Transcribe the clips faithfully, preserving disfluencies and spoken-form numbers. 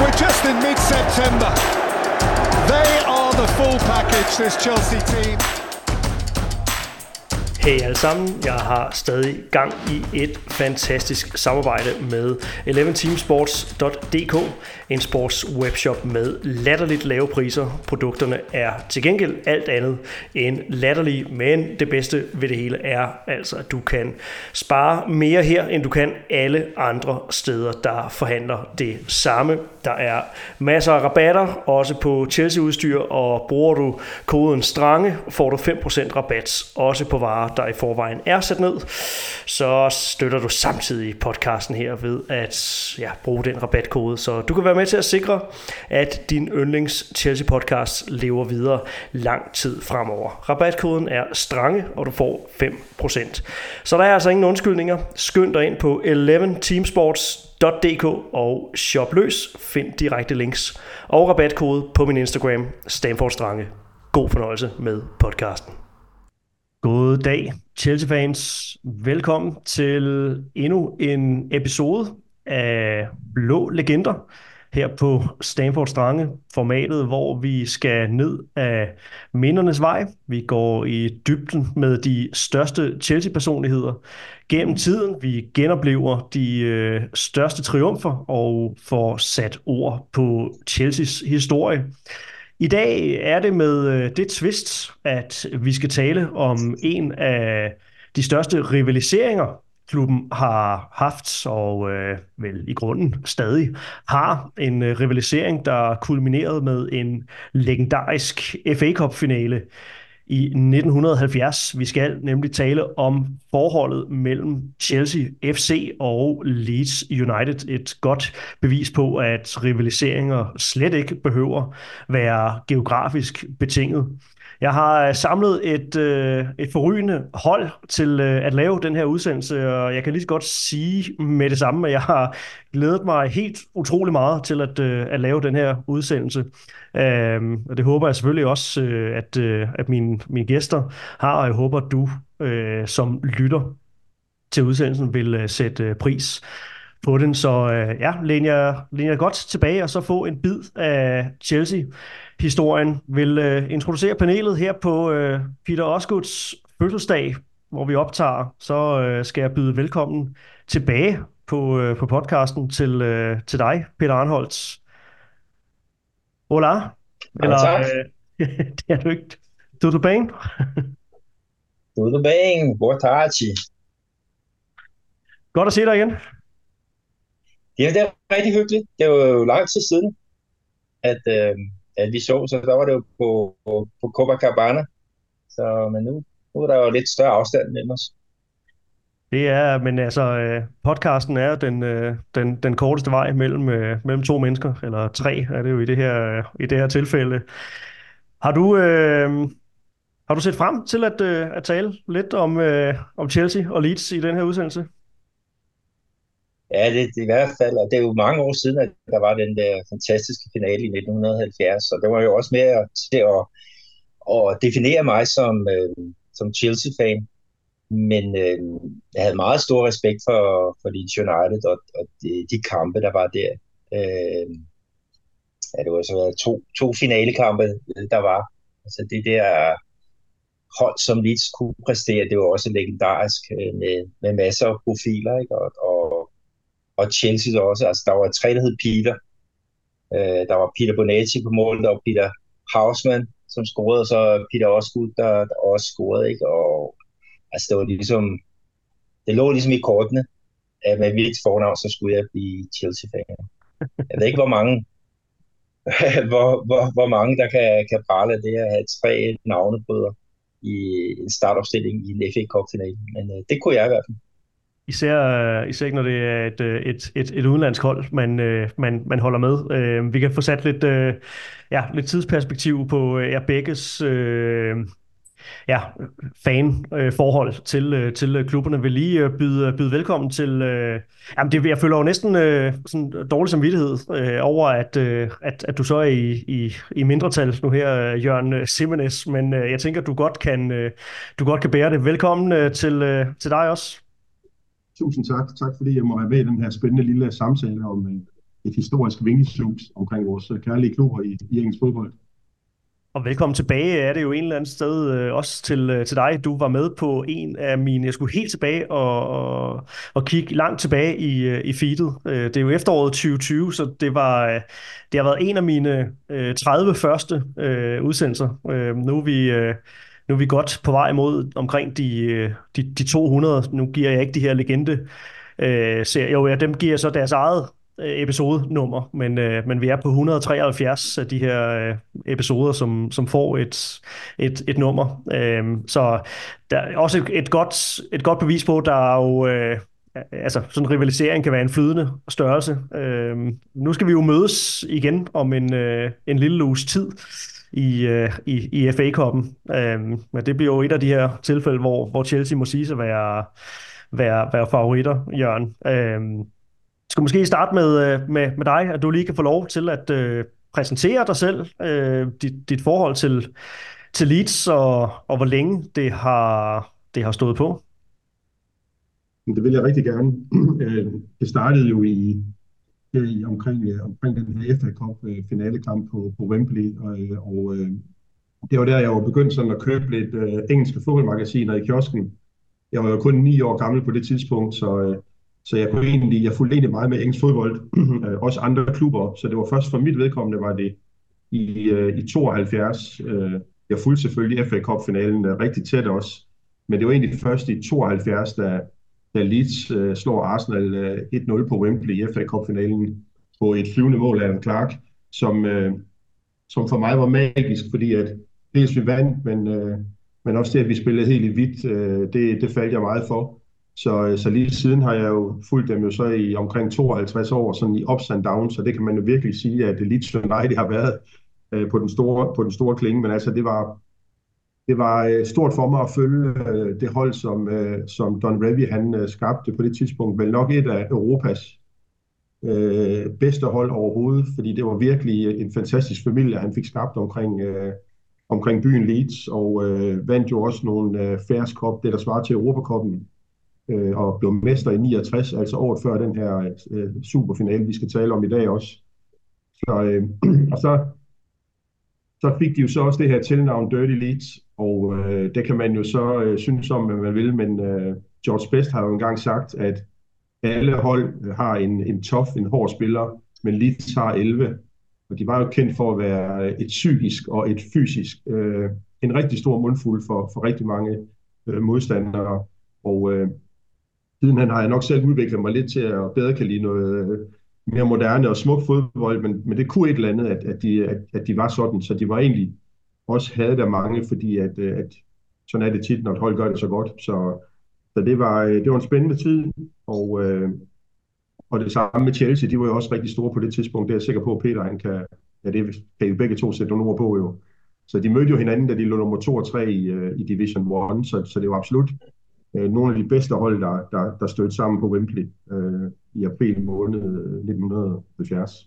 we're just in mid-September. They are the full package, this Chelsea team. Hej alle sammen, jeg har stadig gang i et fantastisk samarbejde med elleve teamsports punktum d k, en sportswebshop med latterligt lave priser. Produkterne er til gengæld alt andet end latterlige, men det bedste ved det hele er altså, at du kan spare mere her, end du kan alle andre steder, der forhandler det samme. Der er masser af rabatter, også på Chelsea-udstyr, og bruger du koden STRANGE, får du fem procent rabat, også på varer, der i forvejen er sat ned. Så støtter du samtidig podcasten her ved at ja, bruge den rabatkode, så du kan være med til at sikre, at din yndlings Chelsea-podcast lever videre lang tid fremover. Rabatkoden er STRANGE, og du får fem procent. Så der er altså ingen undskyldninger. Skynd dig ind på elleve teamsports punktum d k og shop løs. Find direkte links og rabatkode på min Instagram, Stamford Strange. God fornøjelse med podcasten. God dag, Chelsea-fans. Velkommen til endnu en episode af Blå Legender her på Stamford Strange, formatet, hvor vi skal ned af mindernes vej. Vi går i dybden med de største Chelsea-personligheder gennem tiden. Vi genoplever de øh, største triumfer og får sat ord på Chelseas historie. I dag er det med det twist, at vi skal tale om en af de største rivaliseringer, klubben har haft, og øh, vel i grunden stadig har en øh, rivalisering, der kulminerede med en legendarisk F A Cup-finale i nitten halvfjerds. Vi skal nemlig tale om forholdet mellem Chelsea F C og Leeds United. Et godt bevis på, at rivaliseringer slet ikke behøver være geografisk betinget. Jeg har samlet et, øh, et forrygende hold til øh, at lave den her udsendelse, og jeg kan lige så godt sige med det samme, at jeg har glædet mig helt utrolig meget til at, øh, at lave den her udsendelse. Øh, og det håber jeg selvfølgelig også, øh, at, øh, at mine, mine gæster har, og jeg håber, at du øh, som lytter til udsendelsen vil øh, sætte øh, pris på den. Så øh, ja, læn jer, læn jer godt tilbage og så få en bid af Chelsea. Historien vil øh, introducere panelet her på øh, Peter Osgoods fødselsdag, hvor vi optager. Så øh, skal jeg byde velkommen tilbage på, øh, på podcasten til, øh, til dig, Peter Arnholtz. Hola. Eller, ja, tak. Øh, det er du ikke. Tudo bem? Tudo bem. Boa tarde. Godt at se dig igen. Jamen, det er rigtig hyggeligt. Det var jo lang tid siden, at... Øh... at vi så, så der var det jo på, på, på Copacabana, så, men nu, nu er der jo lidt større afstand mellem os. Det er, men altså, podcasten er den, den, den korteste vej mellem, mellem to mennesker, eller tre er det jo i det her, i det her tilfælde. Har du, øh, har du set frem til at, at tale lidt om, øh, om Chelsea og Leeds i den her udsendelse? Ja, det, det er i hvert fald, og det er jo mange år siden, at der var den der fantastiske finale i nitten halvfjerds, og det var jo også mere til at, at definere mig som, øh, som Chelsea-fan, men øh, jeg havde meget stor respekt for, for Leeds United og, og de, de kampe, der var der. Øh, ja, det var så to, to finalekampe, der var. Altså det der hold, som Leeds kunne præstere, det var også legendarisk øh, med, med masser af profiler, ikke? og, og Og Chelsea også. Altså, der var tre, der hed Peter. Øh, der var Peter Bonetti på målet, og Peter Houseman, som scorede, og så Peter Osgood, der, der også scorede. Ikke? Og, altså, det, var ligesom, det lå ligesom i kortene, at med mit fornavn, så skulle jeg blive Chelsea-fan. Jeg ved ikke, hvor mange, hvor, hvor, hvor mange der kan, kan prale af det at have tre navnebrødre i en startopstilling i en F A Cup-finale. Men øh, det kunne jeg i hvert fald. Især, især ikke, når det er et, et, et, et udenlandsk hold, man, man, man holder med. Vi kan få sat lidt, ja, lidt tidsperspektiv på ja, begges ja, fanforhold til, til klubberne. Vil lige byde, byde velkommen til... Jamen det, jeg føler jo næsten sådan dårlig samvittighed over, at, at, at du så er i, i, i mindretal nu her, Jørgen Simenes, men jeg tænker, at du godt kan, du godt kan bære det. Velkommen til, til dig også. Tusind tak. Tak fordi jeg må være med i den her spændende lille samtale om, et historisk vingesus omkring vores kærlige klubber i, i engelsk fodbold. Og velkommen tilbage er det jo en eller anden sted, øh, også til, øh, til dig. Du var med på en af mine, jeg skulle helt tilbage og, og, og kigge langt tilbage i, øh, i feedet. Øh, det er jo efteråret tyve tyve, så det, var, øh, det har været en af mine øh, tredive første øh, udsendelser. Øh, nu er vi... Øh, Nu er vi godt på vej mod omkring de, de, de to hundrede. Nu giver jeg ikke de her legende-serier. Øh, jo, ja, dem giver jeg så deres eget øh, episodenummer, men, øh, men vi er på et hundrede og treoghalvfjerds af de her øh, episoder, som, som får et, et, et nummer. Øh, så der er også et, et, godt, et godt bevis på, der er jo... Øh, altså, sådan en rivalisering kan være en flydende størrelse. Øh, nu skal vi jo mødes igen om en, øh, en lille uges tid. I, i, i F A-koppen. Øhm, men det bliver jo et af de her tilfælde, hvor, hvor Chelsea må sige sig være, være, være favoritter, Jørgen. Øhm, skal måske starte med, med, med dig, at du lige kan få lov til at øh, præsentere dig selv, øh, dit, dit forhold til, til Leeds, og, og hvor længe det har, det har stået på. Det vil jeg rigtig gerne. Det startede jo i... I, omkring, omkring den her F A Cup-finalekamp på, på Wembley, og, og det var der, jeg var begyndt sådan at købe lidt uh, engelske fodboldmagasiner i kiosken. Jeg var jo kun ni år gammel på det tidspunkt, så, så jeg, kunne egentlig, jeg fulgte egentlig meget med engelsk fodbold, også andre klubber, så det var først for mit vedkommende, var det i, uh, i tooghalvfjerds. Uh, jeg fulgte selvfølgelig F A Cup-finalen uh, rigtig tæt også, men det var egentlig først i tooghalvfjerds, da da Leeds øh, slår Arsenal øh, et nul på Wembley i F A Cup-finalen på et flyvende mål af Allan Clarke, som, øh, som for mig var magisk, fordi at dels vi vandt, men, øh, men også det, at vi spillede helt i hvidt, øh, det, det faldt jeg meget for. Så, øh, så lige siden har jeg jo fulgt dem jo så i omkring tooghalvtreds år, sådan i ups and downs, så det kan man jo virkelig sige, at Leeds United har været øh, på, den store, på den store klinge, men altså det var... Det var stort for mig at følge det hold, som, som Don Revie han skabte på det tidspunkt. Vel nok et af Europas øh, bedste hold overhovedet, fordi det var virkelig en fantastisk familie, han fik skabt omkring, øh, omkring byen Leeds, og øh, vandt jo også nogle øh, Fairs Cup, det der svarer til Europacuppen, øh, og blev mester i niogtres, altså året før den her øh, superfinale, vi skal tale om i dag også. Så, øh, og så, så fik de jo så også det her tilnavn Dirty Leeds. Og øh, det kan man jo så øh, synes om, hvad man vil, men øh, George Best har jo engang sagt, at alle hold har en, en tough, en hård spiller, men Leeds har elleve. Og de var jo kendt for at være et psykisk og et fysisk, øh, en rigtig stor mundfuld for, for rigtig mange øh, modstandere. Og øh, siden han har jeg nok selv udviklet mig lidt til at bedre kan lide noget øh, mere moderne og smuk fodbold, men, men det kunne et eller andet, at, at, de, at, at de var sådan, så de var egentlig... Også havde der mange, fordi at, at sådan er det tit, når et hold gør det så godt. Så, så det, var, det var en spændende tid, og, øh, og det samme med Chelsea, de var jo også rigtig store på det tidspunkt. Det er jeg sikker på, at Peter han kan, ja det kan I begge to sætte nogle ord på jo. Så de mødte jo hinanden, da de lå nummer to og tre i, i Division et, så, så det var absolut øh, nogle af de bedste hold, der, der, der stødte sammen på Wembley øh, i april måned nitten halvfjerds.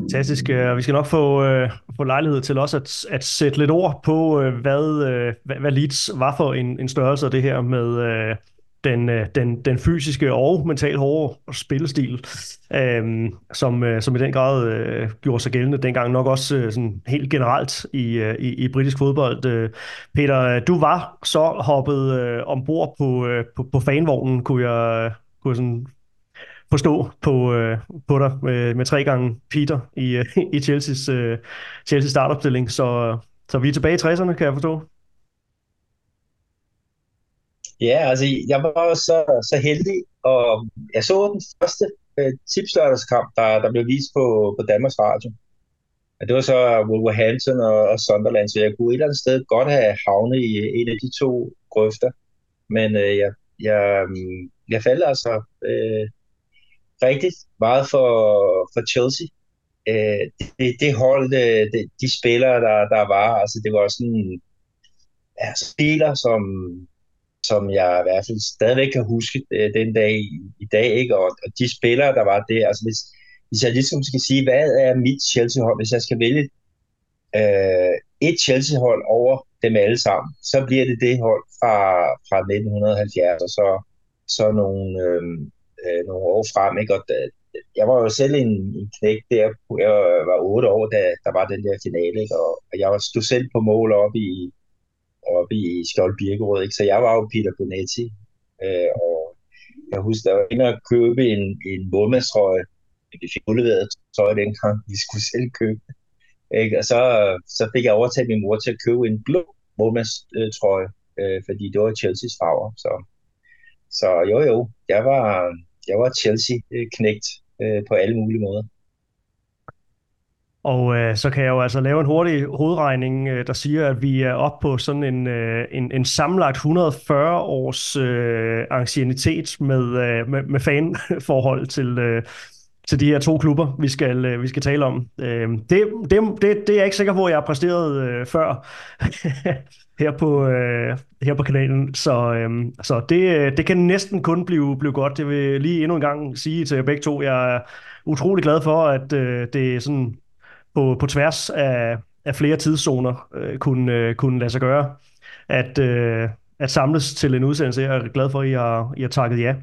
Fantastisk, og vi skal nok få, øh, få lejlighed til også at, at sætte lidt ord på, øh, hvad, øh, hvad Leeds var for en, en størrelse af det her med øh, den, øh, den, den fysiske og mentalt hårde spillestil, øh, som, øh, som i den grad øh, gjorde sig gældende dengang, nok også øh, sådan helt generelt i, øh, i, i britisk fodbold. Øh, Peter, du var så hoppet øh, ombord på, øh, på, på fanvognen, kunne jeg, kunne jeg sådan... forstå på, øh, på dig med, med tre gange Peter i, øh, i Chelsea's, øh, Chelsea's startopstilling. Så, så vi er tilbage i tresserne, kan jeg forstå? Ja, altså jeg var så, så heldig, og jeg så den første øh, tipslørdagskamp, der, der blev vist på, på Danmarks Radio. Og det var så Wolverhampton og, og Sunderland, så jeg kunne et eller andet sted godt have havnet i en af de to grøfter. Men øh, jeg, jeg, jeg faldt altså... Øh, rigtig meget for, for Chelsea. Øh, det, det hold, det, de spillere, der, der var, altså det var sådan ja, spillere, som, som jeg i hvert fald stadigvæk kan huske den dag i dag, ikke? Og, og de spillere, der var der, altså hvis, hvis jeg ligesom skal sige, hvad er mit Chelsea-hold, hvis jeg skal vælge øh, et Chelsea-hold over dem alle sammen, så bliver det det hold fra, fra nitten halvfjerds, og så, så nogle... Øh, nogle år frem, ikke? Og jeg var jo selv en, en knæk der. Jeg var otte år, da der var den der finale, ikke? Og, og jeg stod selv på mål oppe i, oppe i Skjold Birkerød, ikke? Så jeg var jo Peter Bonetti, øh, og jeg husker, jeg var inde og købe en, en målmandstrøje, vi fik udleveret trøje dengang, vi skulle selv købe, ikke? Og så, så fik jeg overtalt min mor til at købe en blå målmandstrøje, øh, fordi det var Chelseas farver, så, så jo jo, jeg var... Jeg var Chelsea-knægt øh, på alle mulige måder. Og øh, så kan jeg jo altså lave en hurtig hovedregning, øh, der siger, at vi er oppe på sådan en, øh, en, en sammenlagt et hundrede og fyrre års øh, anciennitet med, øh, med, med fanforhold til, øh, til de her to klubber, vi skal, øh, vi skal tale om. Øh, det, det, det, det er jeg ikke sikker på, at jeg har præsteret øh, før. Her på, øh, her på kanalen, så, øh, så det, det kan næsten kun blive, blive godt. Jeg vil lige endnu en gang sige til begge to, jeg er utrolig glad for, at øh, det sådan på, på tværs af, af flere tidszoner øh, kunne, øh, kunne lade sig gøre, at, øh, at samles til en udsendelse. Jeg er glad for, at I har, I har takket ja.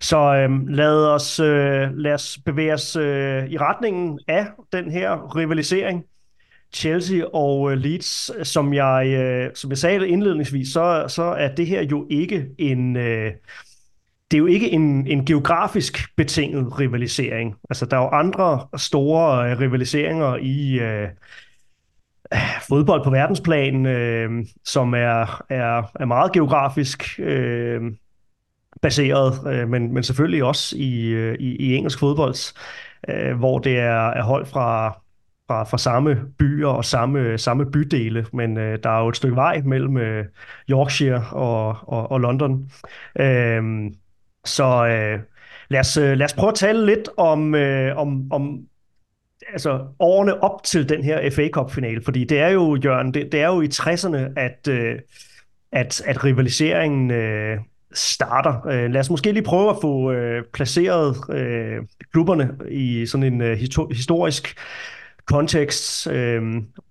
Så øh, lad, os, øh, lad os bevæge os øh, i retningen af den her rivalisering. Chelsea og Leeds, som jeg, som jeg sagde indledningsvis, så, så er det her jo ikke en, det er jo ikke en, en geografisk betinget rivalisering. Altså, der er jo andre store rivaliseringer i øh, fodbold på verdensplan, øh, som er, er, er meget geografisk øh, baseret, øh, men, men selvfølgelig også i, i, i engelsk fodbold, øh, hvor det er, er hold fra... Fra, fra samme byer og samme, samme bydele, men øh, der er jo et stykke vej mellem øh, Yorkshire og, og, og London. Øh, så øh, lad, os, lad os prøve at tale lidt om, øh, om, om altså, årene op til den her F A Cup-finale, fordi det er jo, Jørgen, det, det er jo i tresserne, at, øh, at, at rivaliseringen øh, starter. Øh, lad os måske lige prøve at få øh, placeret øh, klubberne i sådan en øh, historisk kontekst. Øh,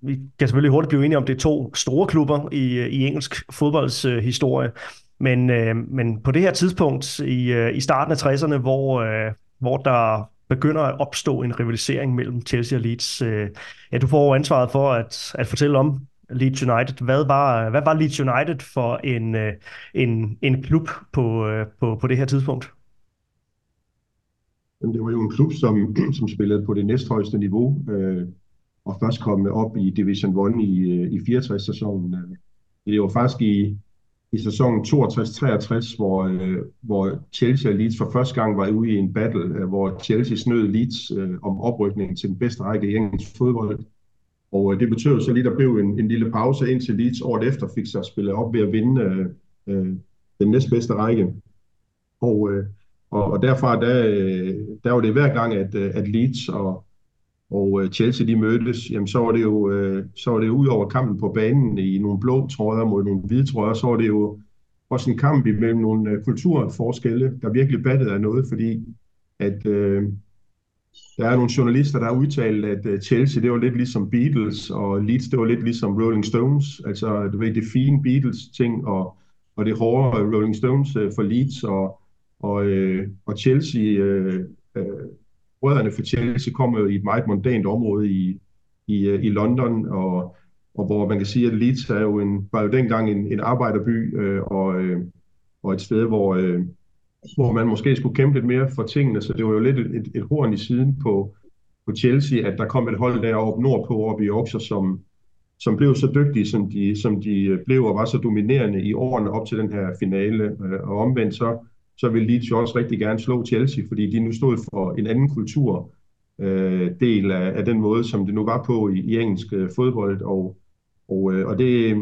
vi kan selvfølgelig hurtigt blive enige om, det er to store klubber i, i engelsk fodboldshistorie, øh, men, øh, men på det her tidspunkt i, øh, i starten af tresserne, hvor, øh, hvor der begynder at opstå en rivalisering mellem Chelsea og Leeds. Øh, ja, du får ansvaret for at, at fortælle om Leeds United. Hvad var, hvad var Leeds United for en, øh, en, en klub på, øh, på, på det her tidspunkt? Det var jo en klub, som, som spillede på det næsthøjeste niveau, øh, og først kom op i Division et i, i fireogtres-sæsonen. Det var faktisk i, i sæsonen toogtres treogtres, hvor, øh, hvor Chelsea og Leeds for første gang var ude i en battle, øh, hvor Chelsea snød Leeds øh, om oprykningen til den bedste række i engelsk fodbold. Og øh, det betød så lige, der blev en, en lille pause, indtil Leeds året efter fik sig spillet op ved at vinde øh, øh, den næstbedste række. Og... Øh, Og derfra, der, der var det hver gang, at, at Leeds og, og Chelsea de mødtes, jamen så var det jo, så var det jo ud over kampen på banen i nogle blå trøjer mod nogle hvide trøjer, så var det jo også en kamp imellem nogle kulturforskelle, der virkelig battede af noget, fordi at, øh, der er nogle journalister, der har udtalt, at Chelsea det var lidt ligesom Beatles, og Leeds det var lidt ligesom Rolling Stones, altså det var det fine Beatles-ting, og, og det hårde Rolling Stones for Leeds, og Og, øh, og Chelsea, øh, øh, rødderne for Chelsea kom jo i et meget mondant område i, i, øh, i London, og, og hvor man kan sige, at Leeds er jo en, var jo dengang en, en arbejderby, øh, og, øh, og et sted, hvor, øh, hvor man måske skulle kæmpe lidt mere for tingene, så det var jo lidt et, et horn i siden på, på Chelsea, at der kom et hold deroppe nordpå, oppe i Yorkshire, som, som blev så dygtige, som de, som de blev, og var så dominerende i årene op til den her finale, øh, og omvendt så, så ville Leeds jo også rigtig gerne slå Chelsea, fordi de nu stod for en anden kultur øh, del af, af den måde, som det nu var på i, i engelsk øh, fodbold, og, og, øh, og det,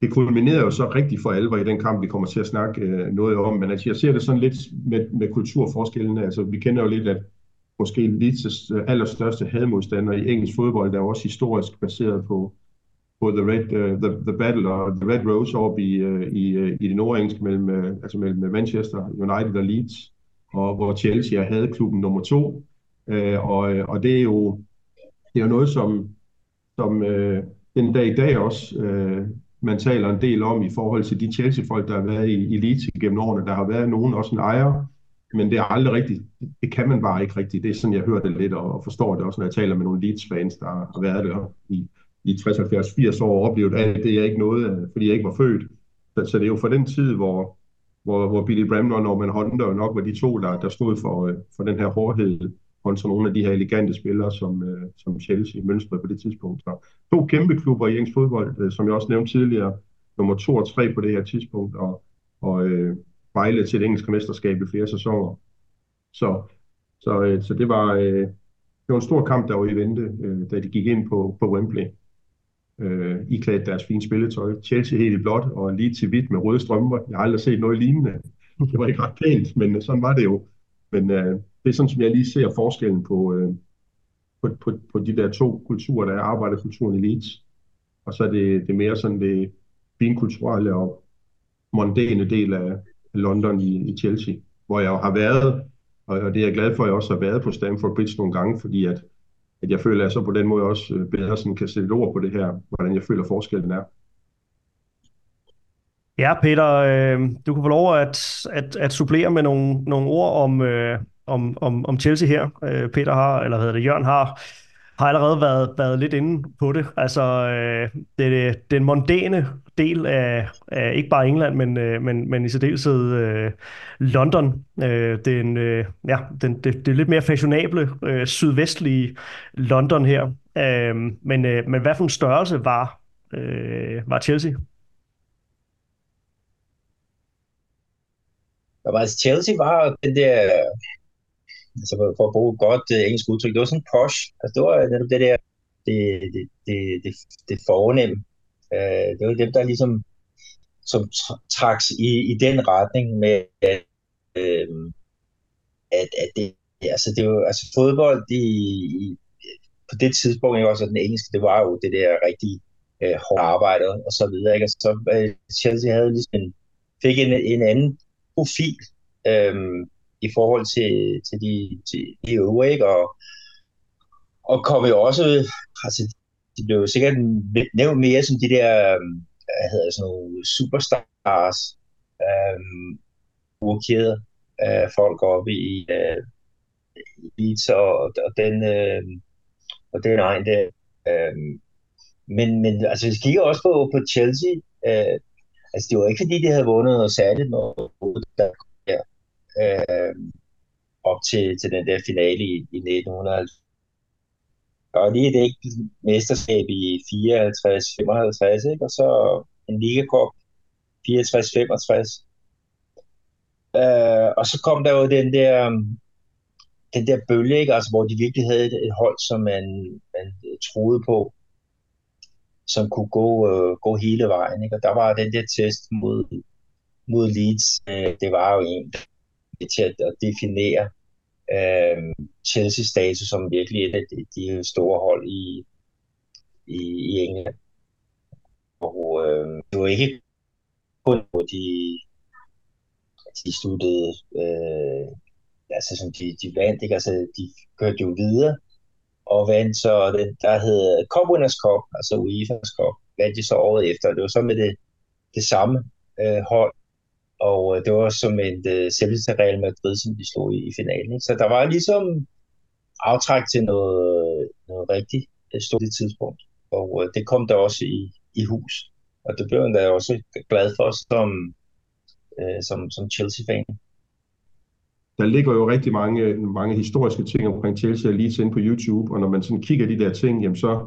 det kulminerede jo så rigtig for alvor i den kamp, vi kommer til at snakke øh, noget om, men altså, jeg ser det sådan lidt med, med kulturforskellene, altså vi kender jo lidt, at måske Leeds' allerstørste hadmodstander i engelsk fodbold, der er også historisk baseret på, på The Red uh, the, the Battle og The Red Rose oppe i, uh, i, uh, i det nordengelske mellem, uh, altså mellem Manchester United og Leeds, og hvor Chelsea havde klubben nummer to. Uh, og, og det er jo det er jo noget, som, som uh, den dag i dag også uh, man taler en del om i forhold til de Chelsea-folk, der har været i, i Leeds gennem årene. Der har været nogen, også en ejer, men det er aldrig rigtigt. Det kan man bare ikke rigtigt. Det er sådan, jeg hører det lidt og forstår det også, når jeg taler med nogle Leeds-fans, der har været der i, i tres, halvfjerds, firs år og oplevet alt det, jeg ikke nåede, fordi jeg ikke var født. Så, så det er jo fra den tid, hvor, hvor, hvor Billy Bremner og Norman Hunter nok var de to, der, der stod for, for den her hårdhed, og så nogle af de her elegante spillere, som, som Chelsea mønstrede på det tidspunkt. Så to kæmpe klubber i engelsk fodbold, som jeg også nævnte tidligere, nummer to og tre på det her tidspunkt, og, og øh, Vejle til det engelske mesterskab i flere sæsoner. Så, så, øh, så det, var, øh, det var en stor kamp, der var i vente, øh, da de gik ind på, på Wembley. Øh, iklædt deres fine spilletøj. Chelsea helt i blåt, og lige til hvidt med røde strømper. Jeg har aldrig set noget lignende. Det var ikke ret pænt, men sådan var det jo. Men øh, det er sådan, som jeg lige ser forskellen på, øh, på, på, på de der to kulturer, der er arbejderkulturen i Leeds. Og så er det, det er mere sådan det finkulturelle og mondæne del af London i, i Chelsea, hvor jeg har været, og, og det er jeg glad for, at jeg også har været på Stamford Bridge nogle gange, fordi at, at jeg føler, at jeg så på den måde også bedre sådan kan sætte ord på det her, hvordan jeg føler forskellen er. Ja, Peter, øh, du kan få lov at, at, at supplere med nogle, nogle ord om, øh, om, om, om Chelsea her. Øh, Peter har, eller hvad hedder det, Jørn har, har allerede været, været lidt inde på det. Altså, øh, det, den mondæne del af, af ikke bare England, men, øh, men, men i særdeleshed øh, London. Øh, den, øh, ja, den, det, det lidt mere fashionable øh, sydvestlige London her. Øh, men, øh, men hvad for en størrelse var, øh, var Chelsea? Altså Chelsea var det der, altså for at bruge et godt uh, engelsk udtryk, det var sådan posh, altså det var det der, det, det, det, det, det fornemme, uh, det var dem, der ligesom, som trak i, i den retning med, uh, at, at det, altså det var, altså fodbold i, i, på det tidspunkt, ikke også den engelske, det var jo det der rigtig uh, hårdt arbejde og så videre, ikke? Og så uh, Chelsea havde ligesom en, fik en, en anden profil øhm, i forhold til, til de, til de øvrige, ikke? Og, og kom jo også, altså de blev jo sikkert nævnt mere som de der, hvad hedder sådan nogle superstars, øhm, urkerede øh, folk oppe i øh, Leeds og, og den, øh, og den egen der. Øh, men, men altså vi kigger også på, på Chelsea, øh, altså det var ikke fordi, de havde vundet noget særligt noget, der kom der øh, op til, til den der finale i, i nitten halvfems. Og lige et enkelt mesterskab i fireoghalvtreds femoghalvtreds, ikke? Og så en ligakop fireogtres femogtres. Øh, og så kom der jo den der, den der bølge, ikke? Altså, hvor de virkelig havde et, et hold, som man, man troede på, som kunne gå, øh, gå hele vejen, ikke? Og der var den der test mod, mod Leeds, øh, det var jo en, der til at definere øh, Chelseas status som virkelig et af de, de store hold i, i, i England. Og øh, det var ikke kun, hvor de, de sluttede, øh, altså som de, de vandt, ikke? Altså de kørte jo videre, og vandt så den, der hed Cup Winners Cup, altså U E F A's Cup, vandt de så året efter. Det var så med det, det samme øh, hold, og øh, det var som en øh, selveste Real Madrid, som de slog i, i finalen. Ikke? Så der var ligesom aftræk til noget, noget rigtig stort tidspunkt, og øh, det kom der også i, i hus, og det blev jeg også glad for som, øh, som, som Chelsea-fan. Der ligger jo rigtig mange, mange historiske ting omkring Chelsea lige inde på YouTube, og når man sådan kigger de der ting, jamen så,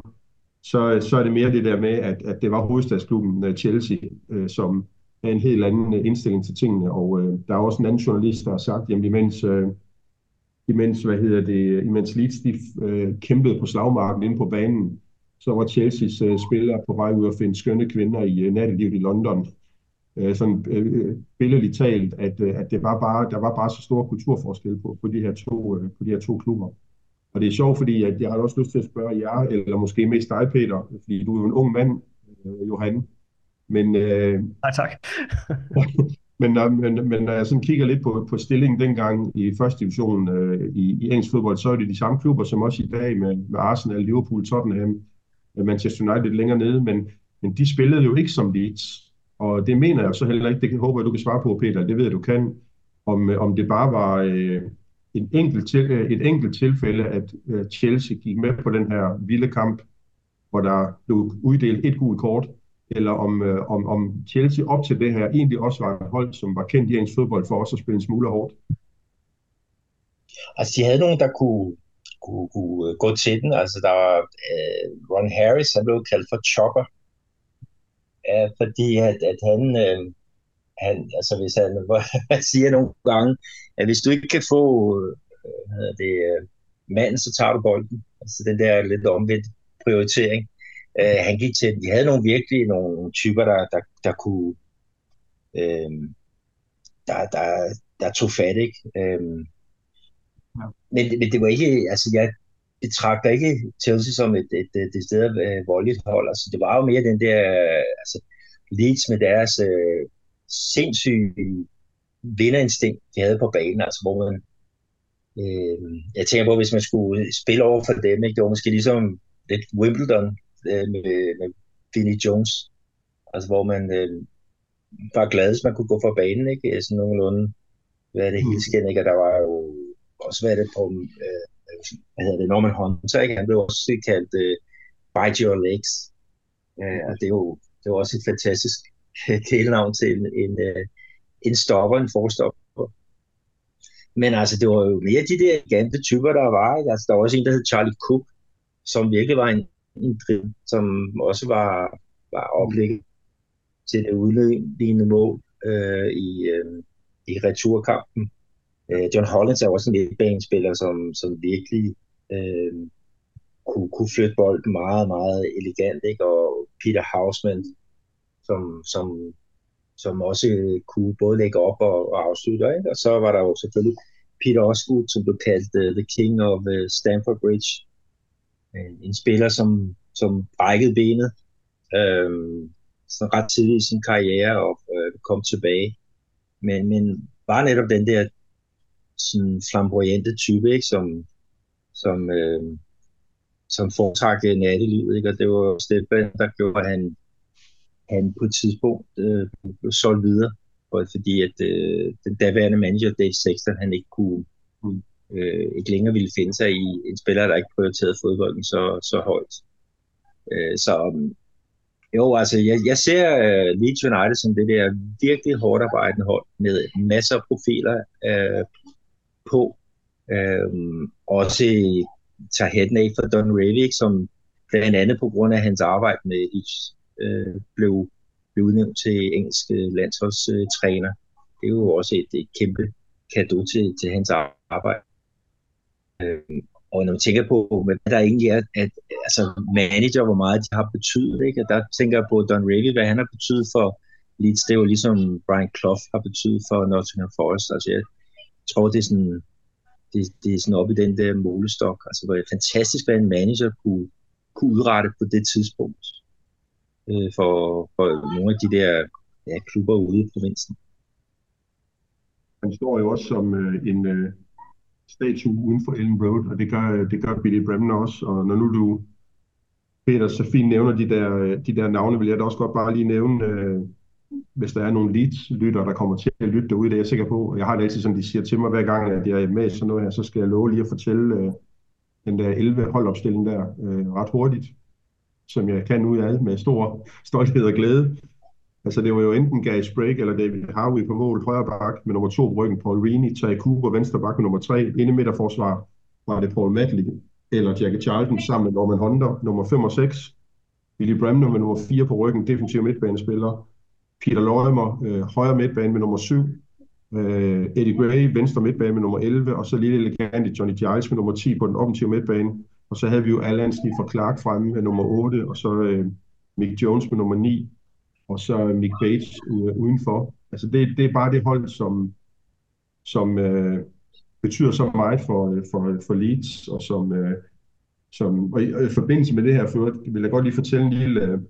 så, så er det mere det der med, at, at det var hovedstadsklubben Chelsea, øh, som havde en helt anden indstilling til tingene, og øh, der er også en anden journalist, der har sagt, jamen imens, øh, imens, hvad hedder det, imens Leeds de, øh, kæmpede på slagmarken inde på banen, så var Chelseas øh, spillere på vej ud at finde skønne kvinder i øh, nattelivet i London. Sådan billedligt talt, at, at det var bare, der var bare så store kulturforskelle på, på, de her to, på de her to klubber. Og det er sjovt, fordi at jeg har også lyst til at spørge jer, eller måske mest dig, Peter, fordi du er jo en ung mand, Johan. Men, øh, Nej, tak. men, men, men når jeg sådan kigger lidt på, på stillingen dengang i første division øh, i, i engelsk fodbold, så er det de samme klubber, som også i dag med, med Arsenal, Liverpool, Tottenham, Manchester United længere nede, men, men de spillede jo ikke som Leeds. Og det mener jeg så heller ikke, det håber jeg, du kan svare på, Peter, det ved jeg, du kan, om, om det bare var øh, en enkelt til, et enkelt tilfælde, at øh, Chelsea gik med på den her vilde kamp, hvor der blev uddelt et gult kort, eller om, øh, om, om Chelsea op til det her egentlig også var et hold, som var kendt i engelsk fodbold for også at spille en smule hårdt. Altså, de havde nogen, der kunne, kunne, kunne gå til den. Altså, der var øh, Ron Harris, han blev kaldt for chopper, ja, fordi at, at han, øh, han, altså hvis han siger nogle gange, at hvis du ikke kan få øh, det, øh, manden, så tager du bolden. Altså den der lidt omvendt prioritering. Øh, han gik til den. De havde nogle virkelig nogle typer, der, der, der kunne, øh, der, der, der tog fat, ikke? Øh, Men, men det var ikke, altså jeg betragter ikke Chelsea som et, et, et, et sted øh, voldeligt hold. Altså det var jo mere den der, altså Leeds med deres øh, sindssyge vinderinstinkt, de havde på banen, altså hvor man, øh, jeg tænker på, hvis man skulle spille over for dem, ikke? Det var måske ligesom lidt Wimbledon øh, med, med Vinnie Jones, altså hvor man øh, var glad, hvis man kunne gå fra banen, ikke? Sådan nogenlunde, hvad er det hele skin, ikke? Og der var jo også været det på, øh, hvad hedder det, Norman Hunter, ikke? Han blev også kaldt øh, Bite Your Legs, øh, og det er jo det er også et fantastisk kælenavn til en, en, en stopper, en forstopper. Men altså, det var jo mere de der gante typer, der var, ikke? Altså, der var også en, der hed Charlie Cook, som virkelig var en, en driv, som også var, var oplægget til det udlignende mål øh, i, øh, i returkampen. John Hollins er også en midtbanespiller, som, som virkelig øh, kunne, kunne flytte bolden meget, meget elegant, ikke? Og Peter Houseman, som, som, som også kunne både lægge op og, og afslutte, ikke? Og så var der jo selvfølgelig Peter Osgood, som blev kaldt uh, The King of uh, Stamford Bridge. En, en spiller, som, som brækkede benet øh, sådan ret tidligt i sin karriere og øh, kom tilbage. Men, men var netop den der sådan flamboyante type, ikke? Som, som, øh, som foretrak nattelivet, ikke? Og det var Stefan, der gjorde, at han, han på et tidspunkt øh, blev solgt videre, fordi at øh, den daværende manager, Dave Sexton, han ikke kunne, øh, ikke længere ville finde sig i en spiller, der ikke prioriterede fodbolden så, så højt. Øh, så jo, altså, jeg, jeg ser uh, Leeds United som det der virkelig hårdt arbejdende hold med masser af profiler, øh, på. Øhm, også tager hætten af for Don Revie, som blandt andet på grund af hans arbejde med Leeds øh, blev, blev udnævnt til engelsk landsholdstræner. Øh, det er jo også et, et kæmpe cadeau til, til hans arbejde. Øhm, og når man tænker på, hvad der egentlig er, at altså manager, hvor meget de har betydet, ikke? Og der tænker jeg på Don Revie, hvad han har betydet for Leeds. Det er jo ligesom Brian Clough har betydet for Nottingham Forest. Altså, jeg, Jeg tror, det er sådan, det, det er sådan oppe i den der målestok. Altså, hvor det er fantastisk, hvad en manager kunne, kunne udrette på det tidspunkt øh, for, for nogle af de der ja, klubber ude i provinsen. Han står jo også som øh, en øh, statue uden for Elland Road, og det gør, det gør Billy Bremner også. Og når nu du, Peter, så fint nævner de der, de der navne, vil jeg da også godt bare lige nævne... Øh, hvis der er nogle Leeds-lyttere, der kommer til at lytte derude, det er jeg sikker på. Jeg har det altid, som de siger til mig hver gang, at jeg er med i sådan noget her, så skal jeg love lige at fortælle øh, den der elleve-holdopstilling der øh, ret hurtigt, som jeg kan ud af alt med stor stolthed og glæde. Altså det var jo enten Gary Sprake eller David Harvey på mål, højre bak med nummer to på ryggen, Paul Reaney, Terry Cooper, venstre bak med nummer tre, inde midterforsvar var det Paul Madley eller Jackie Charlton sammen med Norman Hunter, nummer fem og seks, Billy Bremner med nummer fire på ryggen, defensiv midtbanespiller, Peter Lorimer, øh, højre midtbane med nummer syv, øh, Eddie Gray, venstre midtbane med nummer elleve, og så lille elegant Johnny Giles med nummer ti på den offensive midtbane. Og så havde vi jo Allan Clarke fremme med nummer otte, og så øh, Mick Jones med nummer ni, og så Nick Bates øh, udenfor. Altså det, det er bare det hold, som, som øh, betyder så meget for, øh, for, for Leeds, og som, øh, som og i, og i forbindelse med det her, for, vil jeg godt lige fortælle en lille,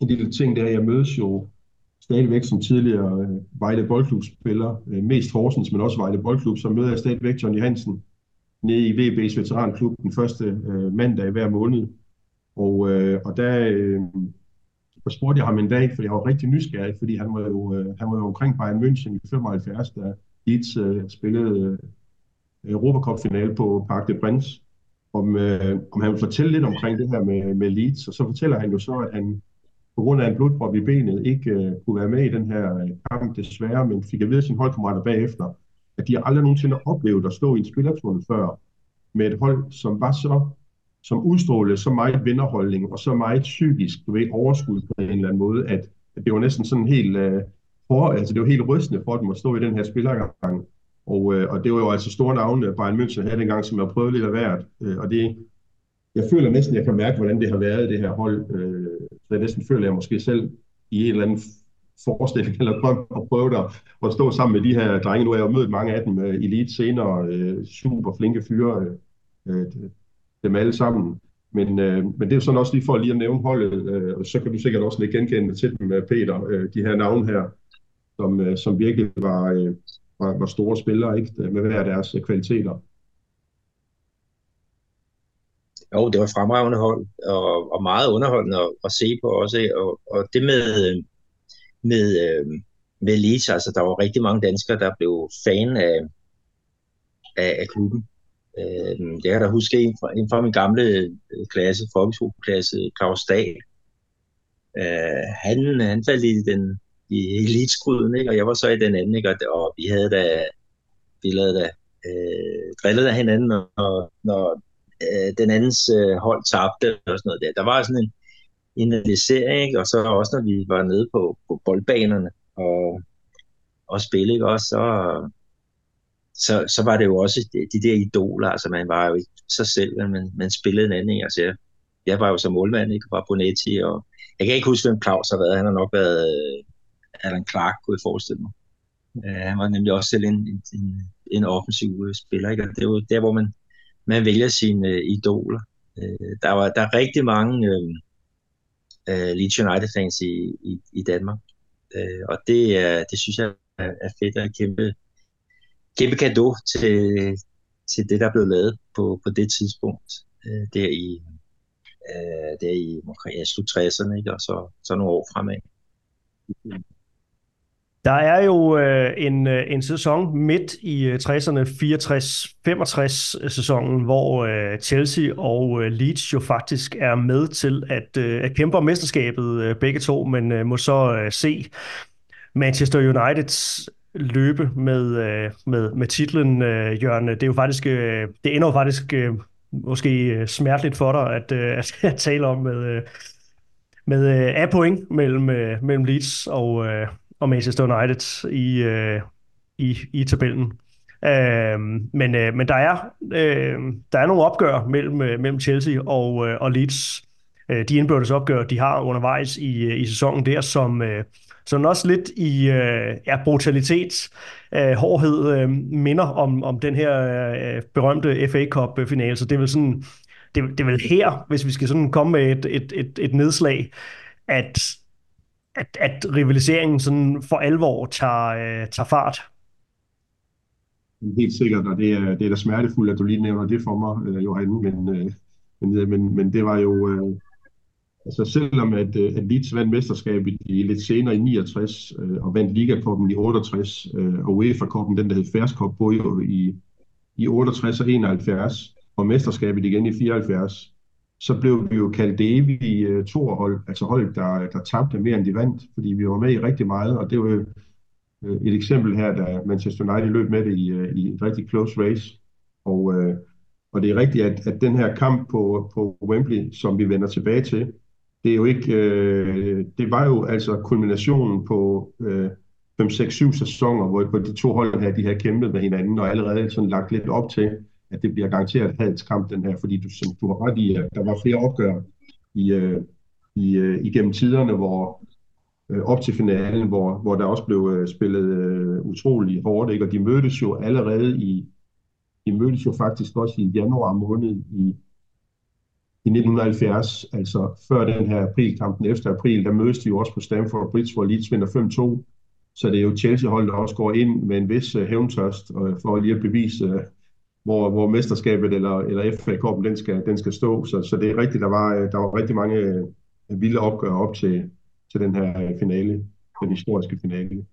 en lille ting, der jeg mødes jo stadigvæk som tidligere øh, Vejle Boldklub-spiller, øh, mest Horsens, men også Vejle Boldklub, så møder jeg stadigvæk Johnny Hansen nede i V B's Veteranklub den første øh, mandag hver måned. Og, øh, og der øh, spurgte jeg ham en dag, for jeg var rigtig nysgerrig, fordi han var jo, øh, han var jo omkring Bayern München i femoghalvfjerds, da Leeds øh, spillede øh, Europa Cup-finale på Parc des Princes, om, øh, om han vil fortælle lidt omkring det her med, med Leeds, og så fortæller han jo så, at han på grund af en blodprop i benet ikke øh, kunne være med i den her kamp desværre, men fik at vide af sine holdkammerater bagefter, at de aldrig nogensinde har oplevet at stå i en spillertunnel før, med et hold, som var så, som udstrålede så meget vinderholdning, og så meget psykisk, du ved, overskud på en eller anden måde, at, at det var næsten sådan helt, øh, for, altså det var helt rystende for dem at stå i den her spillergang. Og, øh, og det var jo altså store navne, Bayern München havde dengang, som jeg prøvede lidt af hvert. Øh, og det, jeg føler næsten, jeg kan mærke, hvordan det har været, det her hold. Øh, så jeg næsten føler, jeg måske selv i en eller anden forestilling eller drøm at prøve der, at stå sammen med de her drenge. Nu har jeg jo mødt mange af dem øh, i Leeds senere, øh, super flinke fyre, øh, dem alle sammen. Men, øh, men det er sådan også lige for lige at nævne holdet, øh, og så kan du sikkert også lidt genkende til dem, Peter, øh, de her navne her, som, øh, som virkelig var... Øh, var store spillere, ikke? Med hver deres kvaliteter. Jo, det var fremragende hold, og, og meget underholdende at, at se på også. Og, og det med, med, med Leeds, altså der var rigtig mange danskere, der blev fan af, af, af klubben. Det kan jeg da huske en fra, en fra min gamle klasse, folkeskoleklasse, Claus Dahl. Han, han faldt i den... i elitskryden, ikke? Og jeg var så i den anden, ikke? Og, og vi havde da, vi lavede da, øh, drillede af hinanden, og når øh, den andens øh, hold tabte, og sådan noget der. Der var sådan en, en analysering, ikke? Og så også, når vi var nede på, på boldbanerne, og, og spille, ikke? Også, så, så, så var det jo også de, de der idoler, altså man var jo ikke sig selv, men man, man spillede en anden, ikke? Altså jeg, jeg var jo som målmand, ikke? Var Bonetti, og jeg kan ikke huske, hvem Claus har været, han har nok været... Øh, Allan Clarke, kunne jeg forestille mig. Uh, han var nemlig også selv en, en, en, en offensiv spiller, ikke? Og det er jo der, hvor man, man vælger sine uh, idoler. Uh, der, var, der er rigtig mange uh, uh, Leeds United-fans i, i, i Danmark, uh, og det, uh, det synes jeg er, er fedt, og et kæmpe, kæmpe cadeau til, til det, der er blevet lavet på, på det tidspunkt, uh, der i, uh, der i ja, slut tresserne, ikke? Og så, så nogle år fremad. Der er jo øh, en, en sæson midt i tresserne, fireogtres femogtres sæsonen, hvor øh, Chelsea og øh, Leeds jo faktisk er med til at, øh, at kæmpe om mesterskabet øh, begge to, men øh, må så øh, se Manchester Uniteds løbe med, øh, med, med titlen, øh, Jørgen. Det er jo faktisk, øh, det ender jo faktisk øh, måske smerteligt for dig at, øh, at tale om med, øh, med øh, af point mellem, øh, mellem Leeds og... Øh, og Manchester United i, øh, i, i tabellen. Øh, men, øh, men der, er, øh, der er nogle opgør mellem, øh, mellem Chelsea og, øh, og Leeds. Øh, de indbyrdes opgør, de har undervejs i, i sæsonen der, som, øh, som også lidt i øh, ja, brutalitet, øh, hårdhed, øh, minder om, om den her øh, berømte F A Cup-finale. Så det er vel sådan, det, det er vel her, hvis vi skal sådan komme med et, et, et, et nedslag, at At, at rivaliseringen sådan for alvor tager, øh, tager fart. Helt sikkert, og det er, det er da smertefuldt, at du lige nævner det for mig, øh, Johan, men, øh, men, men, men det var jo... Øh, altså selvom at, at Leeds vandt mesterskabet i, lidt senere i niogtres, øh, og vandt Ligakoppen i otteogtres, øh, og UEFA-koppen, den der hed Færskop, både i, i otteogtres og enoghalvfjerds, og mesterskabet igen i fireoghalvfjerds, så blev vi jo kaldt det evige toerhold, altså hold, der, der tabte mere end de vandt, fordi vi var med i rigtig meget, og det var et eksempel her, da Manchester United løb med det i, i et rigtig close race, og, og det er rigtigt, at, at den her kamp på, på Wembley, som vi vender tilbage til, det er jo ikke, øh, det var jo altså kulminationen på øh, fem seks syv sæsoner, hvor de to hold her, de har kæmpet med hinanden, og allerede sådan lagt lidt op til, at det bliver garanteret halskamp, den her, fordi du, som du har ret i, at der var flere opgør i, i, igennem tiderne, hvor op til finalen, hvor, hvor der også blev spillet utrolig hårdt, ikke? Og de mødtes jo allerede i, de mødtes jo faktisk også i januar måned i, i nitten halvfjerds, altså før den her aprilkampen, efter april, der mødtes de jo også på Stamford Bridge, hvor Leeds vinder fem to, så det er jo Chelsea-holdet, der også går ind med en vis hævntørst, for lige at bevise, Hvor, hvor mesterskabet eller, eller F A-koppen, den skal, den skal stå. Så, så det er rigtigt, der var, der var rigtig mange vilde opgør op til, til den her finale, den historiske finale.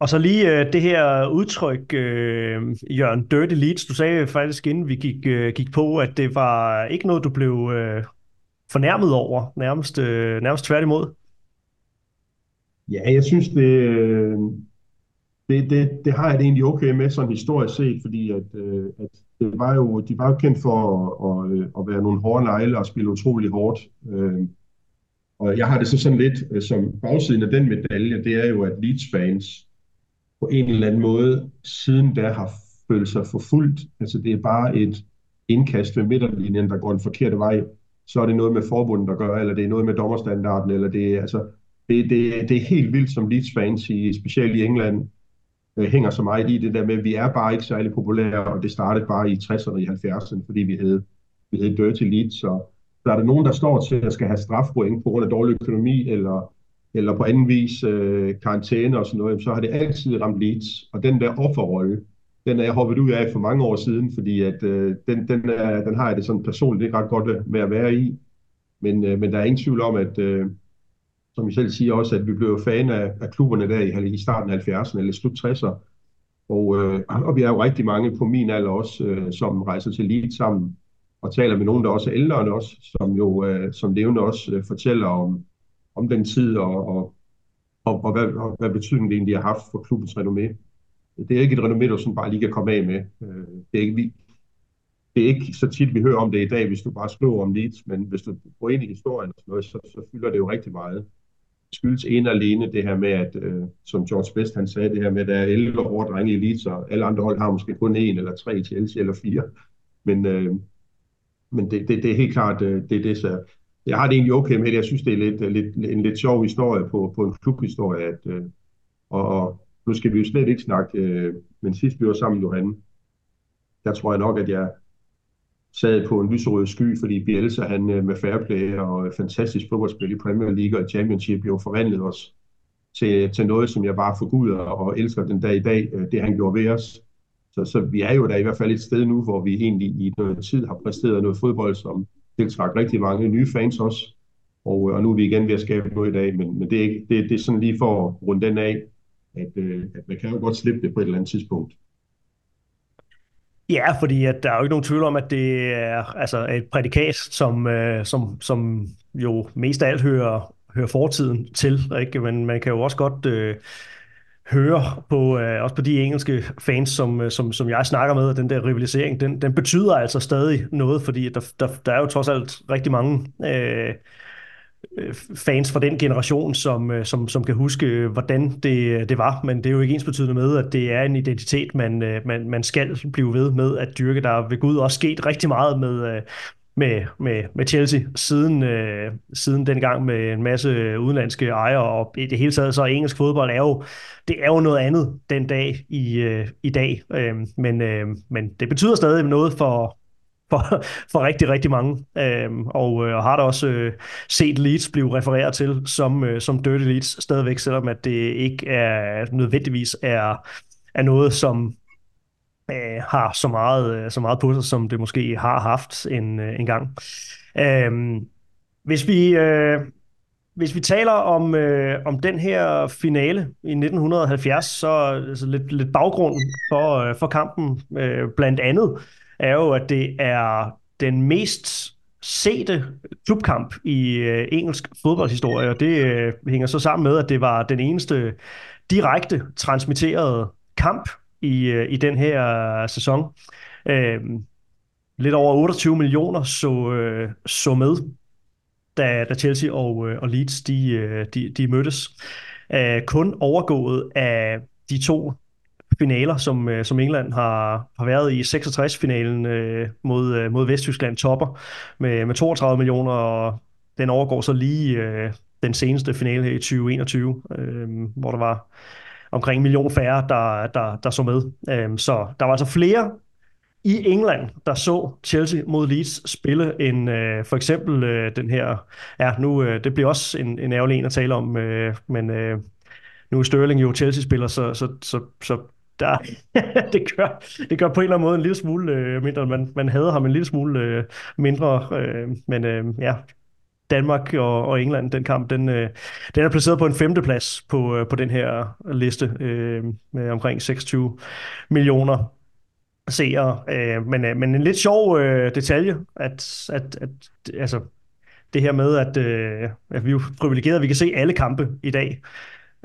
Og så lige øh, det her udtryk, øh, Jørgen, Dirty Leeds. Du sagde faktisk, inden vi gik, øh, gik på, at det var ikke noget, du blev øh, fornærmet over, nærmest, øh, nærmest tværtimod. Ja, jeg synes, det, øh, det, det, det har jeg det egentlig okay med, sådan historisk set, fordi at, øh, at det var jo, de var jo kendt for at, at, at være nogle hårde negle og spille utrolig hårdt. Øh. Og jeg har det så sådan lidt, som bagsiden af den medalje, det er jo, at Leeds-fans på en eller anden måde siden da har følt sig forfulgt. Altså det er bare et indkast ved midterlinjen, der går en forkert vej. Så er det noget med forbundet at gøre, eller det er noget med dommerstandarden, eller det er, altså, det, det, det er helt vildt, som Leeds-fans, i, specielt i England, øh, hænger så meget i det der med, at vi er bare ikke særlig populære, og det startede bare i tresserne og i halvfjerdserne, fordi vi havde, vi havde Dirty Leeds, og der er der nogen, der står til at skal have strafpoint på grund af dårlig økonomi, eller, eller på anden vis øh, karantæne og sådan noget, så har det altid ramt Leeds. Og den der offerrolle, den er jeg hoppet ud af for mange år siden, fordi at, øh, den, den, er, den har jeg det sådan personligt ikke ret godt med at være i. Men, øh, men der er ingen tvivl om, at øh, som I selv siger også, at vi blev fan af, af klubberne der i, i starten af halvfjerdserne eller slut tresserne. Og, øh, og vi er jo rigtig mange på min alder også, øh, som rejser til Leeds sammen. Og taler med nogen, der også er ældre end os, som jo øh, som levende også øh, fortæller om, om den tid, og, og, og, og, hvad, og hvad betydning det egentlig har haft for klubbens renommé. Det er ikke et renommé, der sådan bare lige kan komme af med. Øh, det, er ikke, det er ikke så tit, vi hører om det i dag, hvis du bare skriver om Leeds, men hvis du går ind i historien og sådan noget, så, så fylder det jo rigtig meget. Det skyldes ene alene det her med, at øh, som George Best han sagde, det her med, at der er elleve år drenge i Leeds, og alle andre hold har måske kun en eller tre til Chelsea eller fire. Men... Øh, Men det, det, det er helt klart, det er det, så jeg har det egentlig okay med det. Jeg synes, det er lidt, lidt, en lidt sjov historie på, på en klubhistorie. At, øh, og, og nu skal vi jo slet ikke snakke, øh, men sidst vi var sammen, Johan, der tror jeg nok, at jeg sad på en lyserød sky, fordi Bielsa, han med fairplay og fantastisk fodboldspil i Premier League og Championship, blev forvandlet os til, til noget, som jeg bare forguder og elsker den dag i dag, det han gjorde ved os. Så, så vi er jo der i hvert fald et sted nu, hvor vi egentlig i noget tid har præsteret noget fodbold, som tiltrækker rigtig mange nye fans også. Og, og nu er vi igen ved at skabe noget i dag, men, men det, er ikke, det, det er sådan lige for at runde den af, at, at man kan jo godt slippe det på et eller andet tidspunkt. Ja, fordi at der er jo ikke nogen tvivl om, at det er altså et prædikat, som, som, som jo mest af alt hører, hører fortiden til, ikke? Men man kan jo også godt... Øh, hører på, øh, også på de engelske fans, som, som, som jeg snakker med, at den der rivalisering, den, den betyder altså stadig noget, fordi der, der, der er jo trods alt rigtig mange øh, fans fra den generation, som, som, som kan huske, hvordan det, det var, men det er jo ikke ensbetydende med, at det er en identitet, man, man, man skal blive ved med at dyrke. Der er ved Gud også sket rigtig meget med, med, med, med Chelsea siden, øh, siden dengang med en masse udenlandske ejere, og i det hele taget så engelsk fodbold er jo det er jo noget andet den dag i, øh, i dag, øh, men, øh, men det betyder stadig noget for, for, for rigtig, rigtig mange, øh, og, øh, og har da også øh, set Leeds blive refereret til som, øh, som Dirty Leeds stadigvæk, selvom at det ikke er, nødvendigvis er, er noget, som Øh, har så meget, øh, så meget på sig, som det måske har haft en, øh, en gang. Øh, hvis, vi, øh, hvis vi taler om, øh, om den her finale i nitten halvfjerds, så altså lidt, lidt baggrund for, øh, for kampen, øh, blandt andet, er jo, at det er den mest sete klubkamp i øh, engelsk fodboldshistorie, og det øh, hænger så sammen med, at det var den eneste direkte transmitterede kamp I, i den her sæson. Øh, lidt over otteogtyve millioner så, øh, så med, da, da Chelsea og, øh, og Leeds de, de, de mødtes. Øh, kun overgået af de to finaler, som, øh, som England har, har været i. seksogtres-finalen øh, mod, øh, mod Vesttyskland topper med, med toogtredive millioner, og den overgår så lige øh, den seneste finale her i tyve enogtyve, øh, hvor der var omkring en million færre, der, der, der så med. Øhm, så der var altså flere i England, der så Chelsea mod Leeds spille, end øh, for eksempel øh, den her... Ja, nu, øh, det bliver også en, en ærgerlig en at tale om, øh, men øh, nu er Sterling jo Chelsea-spiller, så, så, så, så der, det, gør, det gør på en eller anden måde en lille smule øh, mindre. Man, man hader ham en lille smule øh, mindre, øh, men øh, ja... Danmark og, og England, den kamp, den, øh, den er placeret på en femteplads på, øh, på den her liste øh, med omkring seksogtyve millioner seere. Øh, men, øh, men en lidt sjov øh, detalje, at, at, at altså, det her med, at, øh, at vi er privilegerede, at vi kan se alle kampe i dag.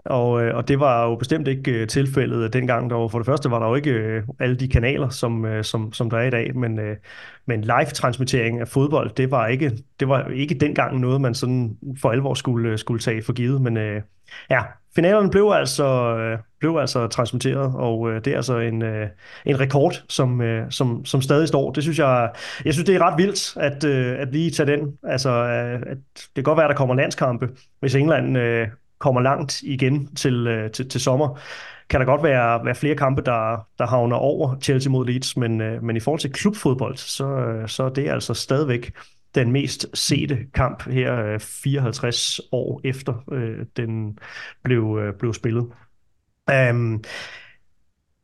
Og, øh, og det var jo bestemt ikke øh, tilfældet dengang. Der, for det første var der jo ikke øh, alle de kanaler, som, øh, som, som der er i dag, men, øh, men live-transmittering af fodbold, det var ikke, det var ikke dengang noget, man sådan for alvor skulle, skulle tage for givet. Men øh, ja, finalerne blev altså, øh, blev altså transmitteret, og øh, det er altså en, øh, en rekord, som, øh, som, som stadig står. Det synes jeg, jeg synes, det er ret vildt, at, øh, at lige tage den. Altså, at det kan godt være, at der kommer landskampe, hvis England... Øh, kommer langt igen til, til, til sommer, kan der godt være, være flere kampe, der, der havner over Chelsea mod Leeds, men, men i forhold til klubfodbold, så, så er det altså stadigvæk den mest sete kamp her fireoghalvtreds år efter øh, den blev, øh, blev spillet. Um,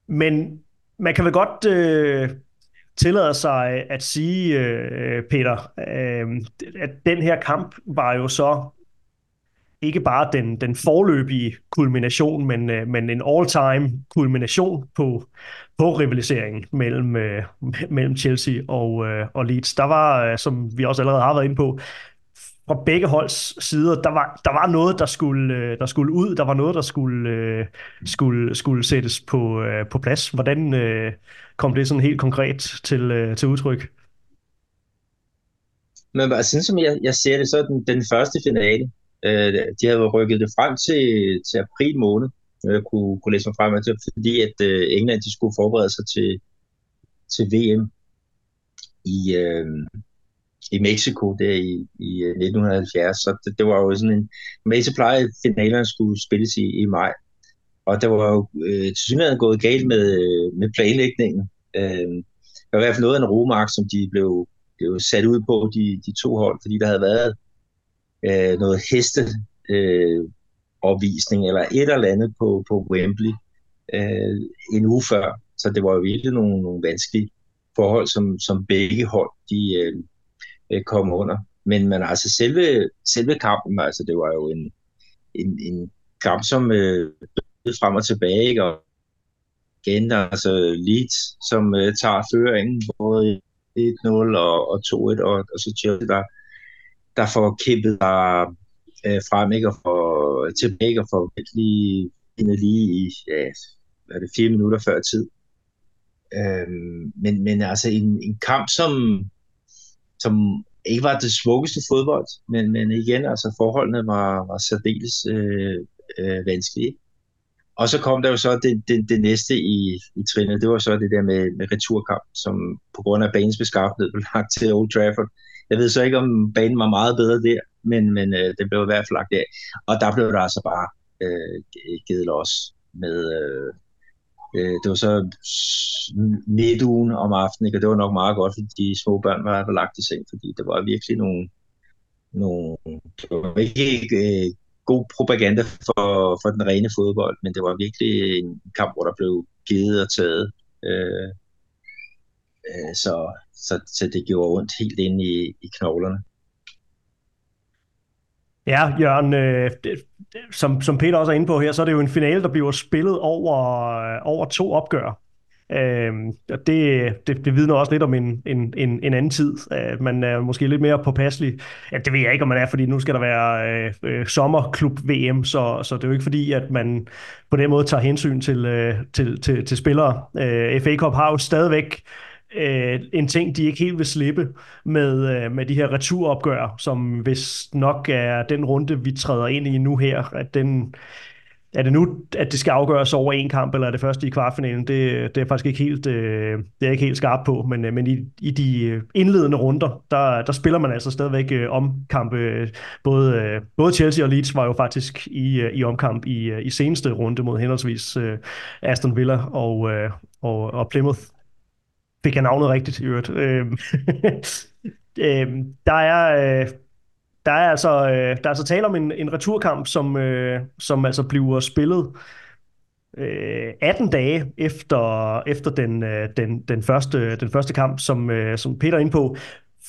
men man kan vel godt... Øh, tillader sig at sige, øh, Peter, øh, at den her kamp var jo så ikke bare den, den forløbige kulmination, men, men en all-time kulmination på, på rivaliseringen mellem, mellem Chelsea og, og Leeds. Der var, som vi også allerede har været inde på, fra begge holds sider, der var, der var noget, der skulle, der skulle ud, der var noget, der skulle, skulle, skulle sættes på, på plads. Hvordan kom det sådan helt konkret til, til udtryk? Men sådan som jeg, jeg ser det, så er den, den første finale. De havde rykket det frem til, til april måned, jeg kunne, kunne læse mig frem til, fordi at England de skulle forberede sig til, til V M i, øh, i Mexico der i, i nitten halvfjerds. Så det, det var jo sådan en massepleje, finalerne skulle spilles i, i maj. Og der var jo øh, tilsyneladende gået galt med, med planlægningen. Øh, der var i hvert fald noget af en romark, som de blev, blev sat ud på, de, de to hold, fordi der havde været noget hesteopvisning øh, eller et eller andet på, på Wembley øh, en uge før. Så det var jo virkelig nogle, nogle vanskelige forhold, som, som begge hold de, øh, kom under. Men man, altså selve, selve kampen, altså det var jo en, en, en kamp, som øh, frem og tilbage, ikke? Og igen, altså Leeds, som øh, tager føringen både et nul og, og to et, og, og så Chelsea, der der får kæmpet der øh, frem, ikke? Og for, tilbage og for lige, lige i ja, hvad er det, fire minutter før tid. Øhm, men, men altså en, en kamp, som, som ikke var det smukkeste fodbold, men, men igen, altså forholdene var, var særdeles øh, øh, vanskelige. Og så kom der jo så det, det, det næste i, i trinet, det var så det der med, med returkamp, som på grund af banens beskaffenhed blev lagt til Old Trafford. Jeg ved så ikke, om banen var meget bedre der, men, men øh, det blev i hvert fald lagt af. Og der blev der altså bare øh, givet los med... Øh, øh, det var så midtugen om aftenen, ikke? Og det var nok meget godt, fordi de små børn var, var lagt i seng, fordi det var virkelig nogle... nogle det var ikke øh, god propaganda for, for den rene fodbold, men det var virkelig en kamp, hvor der blev givet og taget. Øh, øh, så... Så, så det gjorde ondt helt ind i, i knoglerne. Ja, Jørgen, øh, det, som, som Peter også er inde på her, så er det jo en finale, der bliver spillet over, over to opgør. Øh, og det, det, det vidner også lidt om en, en, en, en anden tid. Øh, man er måske lidt mere påpasselig. Ja, det ved jeg ikke, om man er, fordi nu skal der være øh, øh, sommerklub-V M, så, så det er jo ikke fordi, at man på den måde tager hensyn til, øh, til, til, til spillere. Øh, F A Cup har jo stadigvæk en ting, de ikke helt vil slippe med, med de her returopgør, som hvis nok er den runde, vi træder ind i nu her, at den, er det nu, at det skal afgøres over en kamp, eller er det første i kvartfinalen, det, det er faktisk ikke helt, det er ikke helt skarpt på, men, men i, i de indledende runder, der, der spiller man altså stadigvæk omkampe, både, både Chelsea og Leeds var jo faktisk i, i omkamp i, i seneste runde mod henholdsvis Aston Villa og, og, og Plymouth. Fik jeg navnet rigtigt i øvrigt. Øhm, øhm, der, er, øh, der, er altså, øh, der er altså tale om en, en returkamp, som, øh, som altså bliver spillet øh, atten dage efter, efter den, øh, den, den, første, den første kamp, som, øh, som Peter er inde på.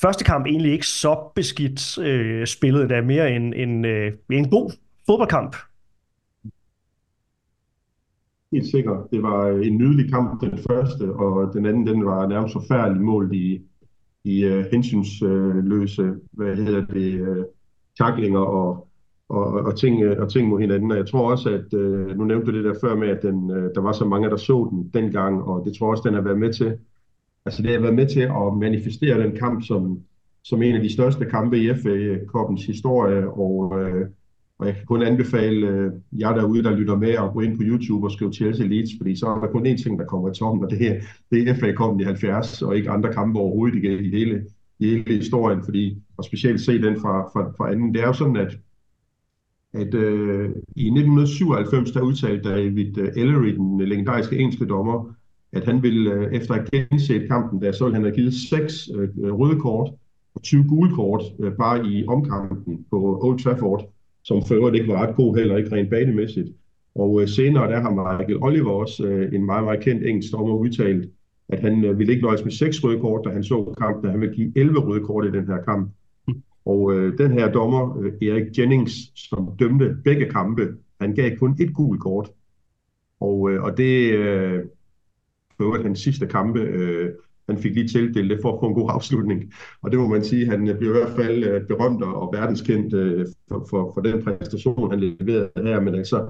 første kamp egentlig ikke så beskidt øh, spillet, der er mere en, en, øh, en god fodboldkamp. Helt sikkert. Det var en nydelig kamp, den første, og den anden, den var nærmest forfærdelig målt i, i uh, hensynsløse, uh, hvad hedder det, uh, tacklinger og, og, og, ting, og ting mod hinanden. Og jeg tror også, at, uh, nu nævnte du det der før med, at den, uh, der var så mange, der så den dengang, og det tror jeg også, den har været med til. Altså det har været med til at manifestere den kamp som, som en af de største kampe i F A-koppens historie, og... Uh, Og jeg kan kun anbefale øh, jer derude, der lytter med, at gå ind på YouTube og skrive Chelsea Leeds, fordi så er der kun én ting, der kommer i toppen, og det er, det er F A-koppen i halvfjerds, og ikke andre kampe overhovedet i hele, i hele historien, fordi, og specielt se den fra, fra, fra anden. Det er jo sådan, at, at øh, i nitten syvoghalvfems, der udtalte David Ellery, den legendariske engelske dommer, at han ville, øh, efter at genset kampen, der så ville han have givet seks øh, røde kort og tyve gule kort, øh, bare i omkampen på Old Trafford, som før det ikke var ret god heller, ikke rent banemæssigt. Og øh, senere der har Michael Oliver også, øh, en meget, meget kendt engelsk dommer, udtalt, at han øh, ville ikke nøjes med seks røde kort, da han så kampen, at han ville give elleve røde kort i den her kamp. Og øh, den her dommer, øh, Erik Jennings, som dømte begge kampe, han gav kun et gult kort. Og, øh, og det øh, var hans sidste kampe. Øh, Han fik lige tildelt det for at få en god afslutning. Og det må man sige, han blev i hvert fald berømt og verdenskendt for, for, for den præstation, han leverede her. Men altså,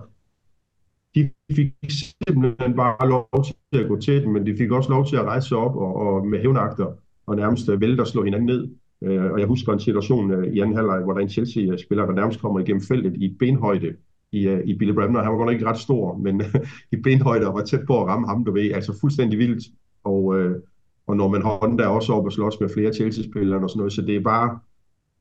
de fik simpelthen bare lov til at gå til den, men de fik også lov til at rejse sig op og, og med hævnagter og nærmest vælte og slå hinanden ned. Og jeg husker en situation i anden halvleg, hvor der en Chelsea-spiller, der nærmest kommer igennem feltet i benhøjde i, i Billy Bremner. Han var godt nok ikke ret stor, men i benhøjde og var tæt på at ramme ham, du ved. Altså fuldstændig vildt. Og... Og Norman Hunter er også oppe og slås med flere Chelsea-spillere og sådan noget, så det er bare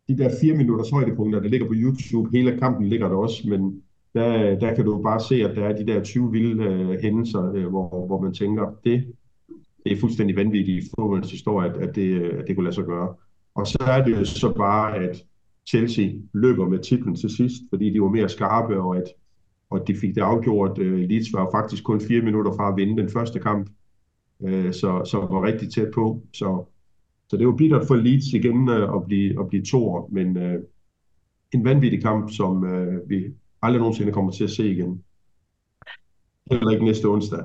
de der fire minutters højdepunkter, der ligger på YouTube. Hele kampen ligger der også, men der, der kan du bare se, at der er de der tyve vilde øh, hændelser, øh, hvor, hvor man tænker, det, det er fuldstændig vanvittigt i fodboldens historie, at, at, det, at det kunne lade sig gøre. Og så er det så bare, at Chelsea løber med titlen til sidst, fordi de var mere skarpe, og at og de fik det afgjort. Øh, Leeds var faktisk kun fire minutter fra at vinde den første kamp, Så, så var rigtig tæt på, så, så det var bittert for Leeds igen at blive, at blive toer, men uh, en vanvittig kamp, som uh, vi aldrig nogensinde kommer til at se igen. Heller ikke næste onsdag.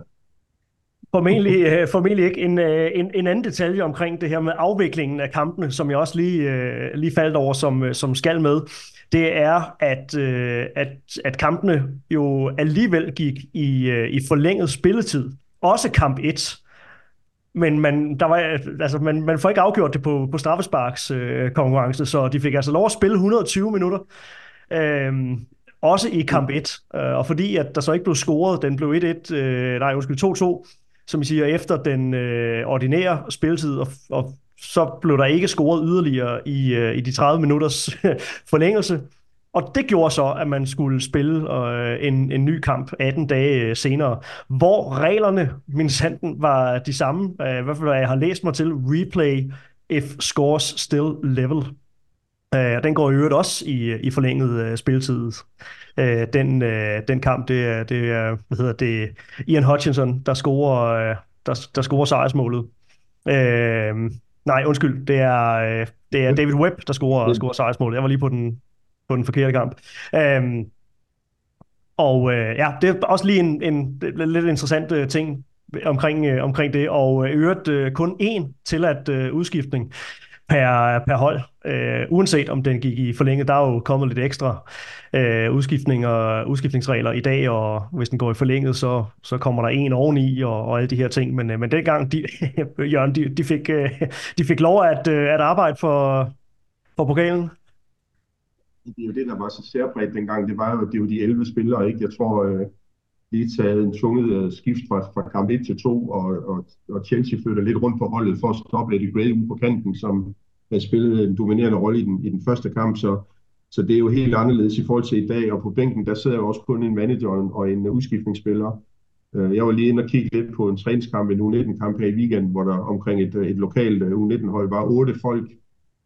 Formentlig, formentlig ikke. En, en, en anden detalje omkring det her med afviklingen af kampene, som jeg også lige, lige faldt over som, som skal med, det er, at, at, at kampene jo alligevel gik i, i forlænget spilletid. Også kamp et. Men man, der var, altså man, man får ikke afgjort det på, på straffesparks øh, konkurrence, så de fik altså lov at spille et hundrede og tyve minutter, øh, også i kamp et. Øh, og fordi at der så ikke blev scoret, den blev et-et, øh, nej, undskyld, to-to, som I siger, efter den øh, ordinære spilletid, og, og så blev der ikke scoret yderligere i, øh, i de tredive minutters forlængelse. Og det gjorde så, at man skulle spille øh, en, en ny kamp atten dage øh, senere, hvor reglerne, min sanden, var de samme. Øh, I hvert fald, jeg har læst mig til, replay if scores still level. Øh, den går i øvrigt også i, i forlænget øh, spilletid. Øh, den, øh, den kamp, det er, det er, hvad hedder det, Ian Hutchinson, der scorer, øh, der, der scorer sejrsmålet. Øh, nej, undskyld, det er, øh, det er David Webb, der scorer, scorer sejrsmålet. Jeg var lige på den... på den forkerte kamp. Øhm, og øh, ja, det er også lige en, en, en lidt interessant øh, ting omkring, øh, omkring det, og øh, øvrigt øh, kun én til at øh, udskiftning per, per hold, øh, uanset om den gik i forlænget. Der er jo kommet lidt ekstra øh, udskiftninger, udskiftningsregler i dag, og hvis den går i forlænget, så, så kommer der en oveni, og, og alle de her ting, men, øh, men dengang, de, Jørgen, de, de, fik, øh, de fik lov at, øh, at arbejde for, for pokalen. Det er jo det, der var så særbredt dengang. Det var jo, det var de elleve spillere, ikke? Jeg tror, øh, de taget en tunget øh, skift fra, fra kamp et til to, og, og, og Chelsea flytter lidt rundt på holdet for at stoppe Eddie Gray ude på kanten, som havde spillet en dominerende rolle i den, i den første kamp. Så, så det er jo helt anderledes i forhold til i dag. Og på bænken, der sidder jo også kun en manager og en uh, udskiftningsspiller. Uh, jeg var lige inde og kigge lidt på en træningskamp, en U nitten-kamp her i weekenden, hvor der omkring et, et lokalt U nitten-hold var otte folk,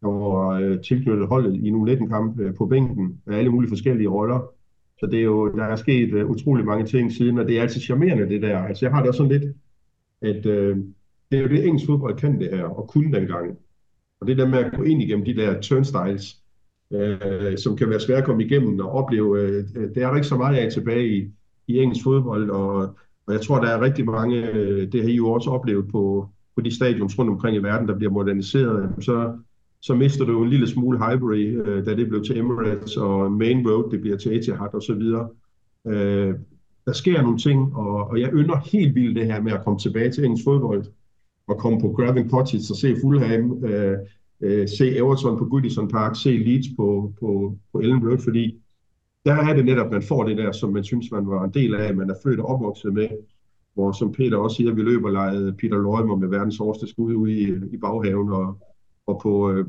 og øh, tilknyttet holdet i en U nitten-kamp øh, på bænken af alle mulige forskellige roller. Så det er jo, der er sket øh, utrolig mange ting siden, og det er altid charmerende, det der. Altså jeg har det også sådan lidt, at øh, det er jo det engelsk fodbold kan det her, og kunne dengang. Og det der med at gå ind igennem de der turnstiles, øh, som kan være svært at komme igennem og opleve, øh, det er der ikke så meget af tilbage i, i engelsk fodbold, og, og jeg tror, der er rigtig mange, øh, det har I jo også oplevet på, på de stadions rundt omkring i verden, der bliver moderniseret, så, så mister du en lille smule Highbury, øh, da det blev til Emirates, og Main Road, det bliver til Etihad og så videre. Øh, der sker nogle ting, og, og jeg ynder helt vildt det her med at komme tilbage til engelsk fodbold, og komme på Craven Cottage og se Fulham, øh, øh, se Everton på Goodison Park, se Leeds på, på, på Elland Road, fordi der er det netop, man får det der, som man synes, man var en del af, man er født og opvokset med, hvor som Peter også siger, vi løber og legede Peter Lorimer med verdens hårdeste skud ude i, i baghaven og, og, på, øh,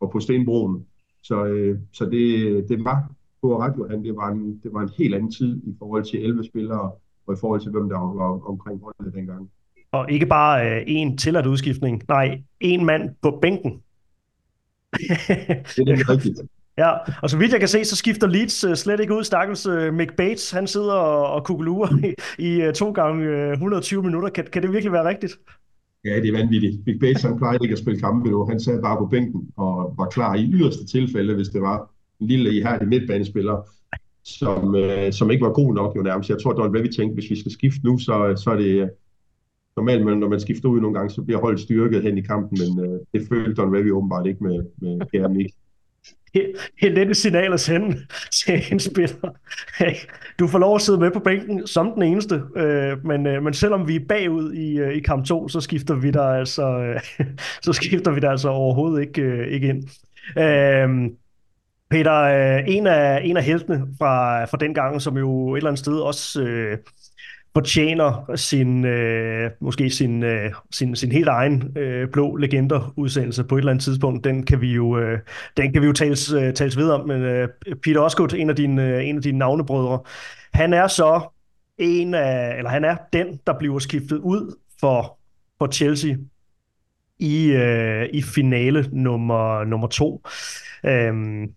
og på Stenbroen. Så, øh, så det, det var på radioen, det var, en, det var en helt anden tid i forhold til elleve spillere, og i forhold til, hvem der var omkring holdet dengang. Og ikke bare en øh, til at udskiftning, nej, en mand på bænken. Det er rigtigt. Ja, og så vidt jeg kan se, så skifter Leeds øh, slet ikke ud. Stakkels øh, Mick Bates, han sidder og, og kugelurer i, i øh, to gange øh, hundrede og tyve minutter. Kan, kan det virkelig være rigtigt? Ja, det er vanvittigt. Mick Bates, han plejede ikke at spille kampe nu. Han sad bare på bænken og var klar i yderste tilfælde, hvis det var en lille ihærdig midtbanespiller, som, øh, som ikke var god nok jo nærmest. Jeg tror, Don Revie tænkte, hvis vi skal skifte nu, så, så er det... Normalt, når man skifter ud nogle gange, så bliver holdet styrket hen i kampen, men øh, det følte Don Revie åbenbart ikke med, med Pierre Mick. Helt lette signal at sende til en spiller. Hey, du får lov at sidde med på bænken som den eneste, øh, men, øh, men selvom vi er bagud i, øh, i kamp to, så skifter vi der altså, øh, så skifter vi der altså overhovedet ikke, øh, ikke ind. Øh, Peter, øh, en, af, en af heltene fra, fra den gang, som jo et eller andet sted også... Øh, fortjener sin, øh, måske sin, øh, sin, sin helt egen øh, Blå Legender udsendelse på et eller andet tidspunkt. Den kan vi jo, øh, den kan vi jo tales, øh, tales videre om. Men øh, Peter Osgood, en af dine, øh, en af dine navnebrødre, han er så en af, eller han er den, der bliver skiftet ud for, for Chelsea i, øh, i finale nummer, nummer to. Øhm,